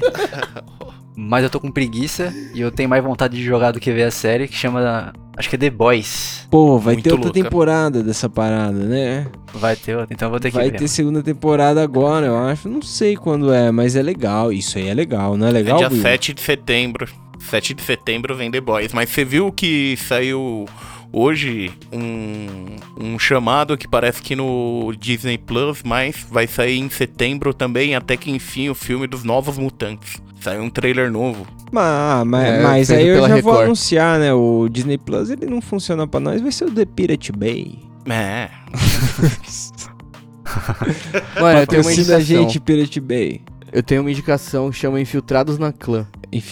mas eu tô com preguiça e eu tenho mais vontade de jogar do que ver a série, que chama... Acho que é The Boys. Pô, vai muito ter outra louca. Temporada dessa parada, né? Vai ter outra, então vou ter que vai ver. Vai ter segunda temporada agora, eu acho. Não sei quando é, mas é legal. Isso aí é legal, não é legal? É dia Will? sete de setembro. sete de setembro vem The Boys. Mas você viu que saiu hoje um, um chamado que parece que no Disney Plus, mas vai sair em setembro também, até que enfim, o filme dos Novos Mutantes. Saiu um trailer novo. Ah, mas, é, mas aí eu já Record. Vou anunciar, né? O Disney Plus, ele não funciona pra nós, vai ser o The Pirate Bay. É. Mano, eu tenho uma indicação. Gente, Pirate Bay. Eu tenho uma indicação que chama Infiltrados na Clã.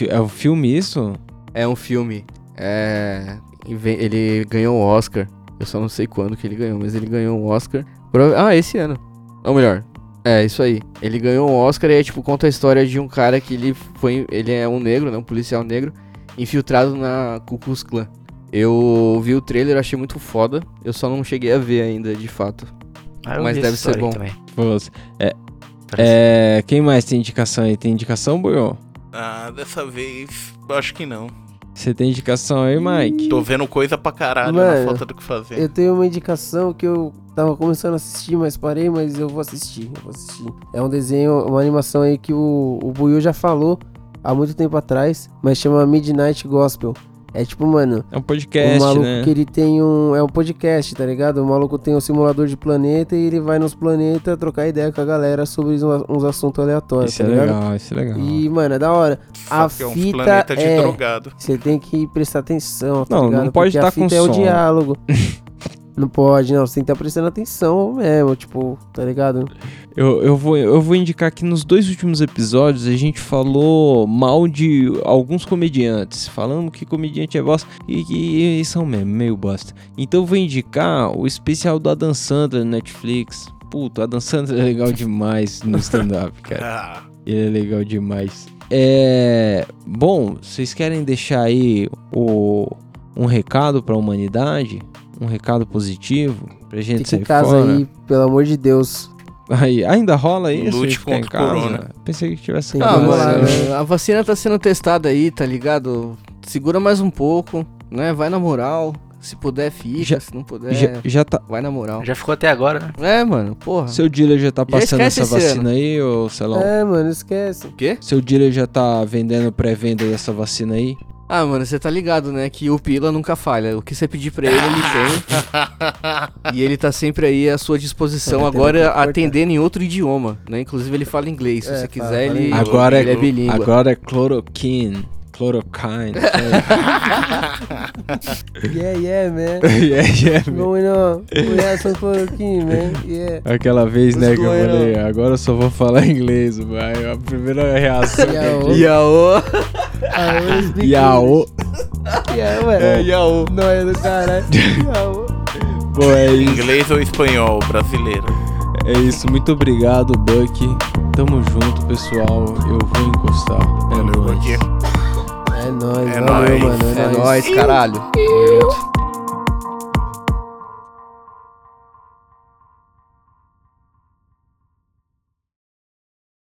É um filme isso? É um filme. É... Ele ganhou um Oscar. Eu só não sei quando que ele ganhou, mas ele ganhou um Oscar. Ah, esse ano. Ou melhor... É, isso aí. Ele ganhou um Oscar e aí, tipo, conta a história de um cara que ele foi... Ele é um negro, né? Um policial negro infiltrado na Ku Klux Klan. Eu vi o trailer, achei muito foda. Eu só não cheguei a ver ainda, de fato. Ah, mas deve ser bom. É, é, quem mais tem indicação aí? Tem indicação, Boiô? Ah, dessa vez, acho que não. Você tem indicação aí, Mike? Tô vendo coisa pra caralho, mano, na falta do que fazer. Eu tenho uma indicação que eu tava começando a assistir, mas parei, mas eu vou assistir, eu vou assistir. É um desenho, uma animação aí que o, o Buiu já falou há muito tempo atrás, mas chama Midnight Gospel. É tipo, mano... É um podcast, um maluco, né? Que ele tem um... É um podcast, tá ligado? O maluco tem um simulador de planeta e ele vai nos planetas trocar ideia com a galera sobre uns assuntos aleatórios, isso tá é ligado? Legal, isso é legal. E, mano, é da hora. A fita é... um planeta de é... drogado. Você tem que prestar atenção, tá não, ligado? Não, não pode estar com som. A fita é o diálogo. Não pode, não. Você tem que estar prestando atenção mesmo, tipo, tá ligado? Eu, eu, vou, eu vou indicar que nos dois últimos episódios a gente falou mal de alguns comediantes. Falando que comediante é bosta e que são mesmo, meio bosta. Então eu vou indicar o especial do Adam Sandler no Netflix. Puta, o Adam Sandler é legal demais no stand-up, cara. Ele é legal demais. É... Bom, vocês querem deixar aí o... um recado pra humanidade? Um recado positivo pra gente Fique sair em casa fora. Aí, pelo amor de Deus. Aí, ainda rola isso? Lute contra o corona. Pensei que tivesse... Ah, mano, a vacina tá sendo testada aí, tá ligado? Segura mais um pouco, né? Vai na moral. Se puder, fica. Já, se não puder, já, já tá... vai na moral. Já ficou até agora, né? É, mano, porra. Seu dealer já tá passando já essa vacina ano. Aí, ô Celão? É, mano, esquece. O quê? Seu dealer já tá vendendo pré-venda dessa vacina aí? Ah, mano, você tá ligado, né? Que o Pila nunca falha. O que você pedir pra ele, ele tem. E ele tá sempre aí à sua disposição. Agora atendendo em outro idioma, né? Inclusive ele fala inglês. Se é, você quiser, fala, ele, agora ele é, é bilíngue. Agora é cloroquine. Chloroquine. Yeah, yeah, man. Yeah, yeah, man. Going on. We have some chloroquine, man. Yeah. Aquela vez, What's né, que eu falei, on? Agora eu só vou falar inglês, vai. A primeira reação. Yaô. Yaô. Yaô. Yaô, é, Yaô. Não é do caralho. Yaô. Bom, é isso. Inglês ou espanhol, brasileiro. É isso. Muito obrigado, Buck. Tamo junto, pessoal. Eu vou encostar. É nóis. É nóis, é valeu, nóis. Mano. É, é nóis, nóis, caralho.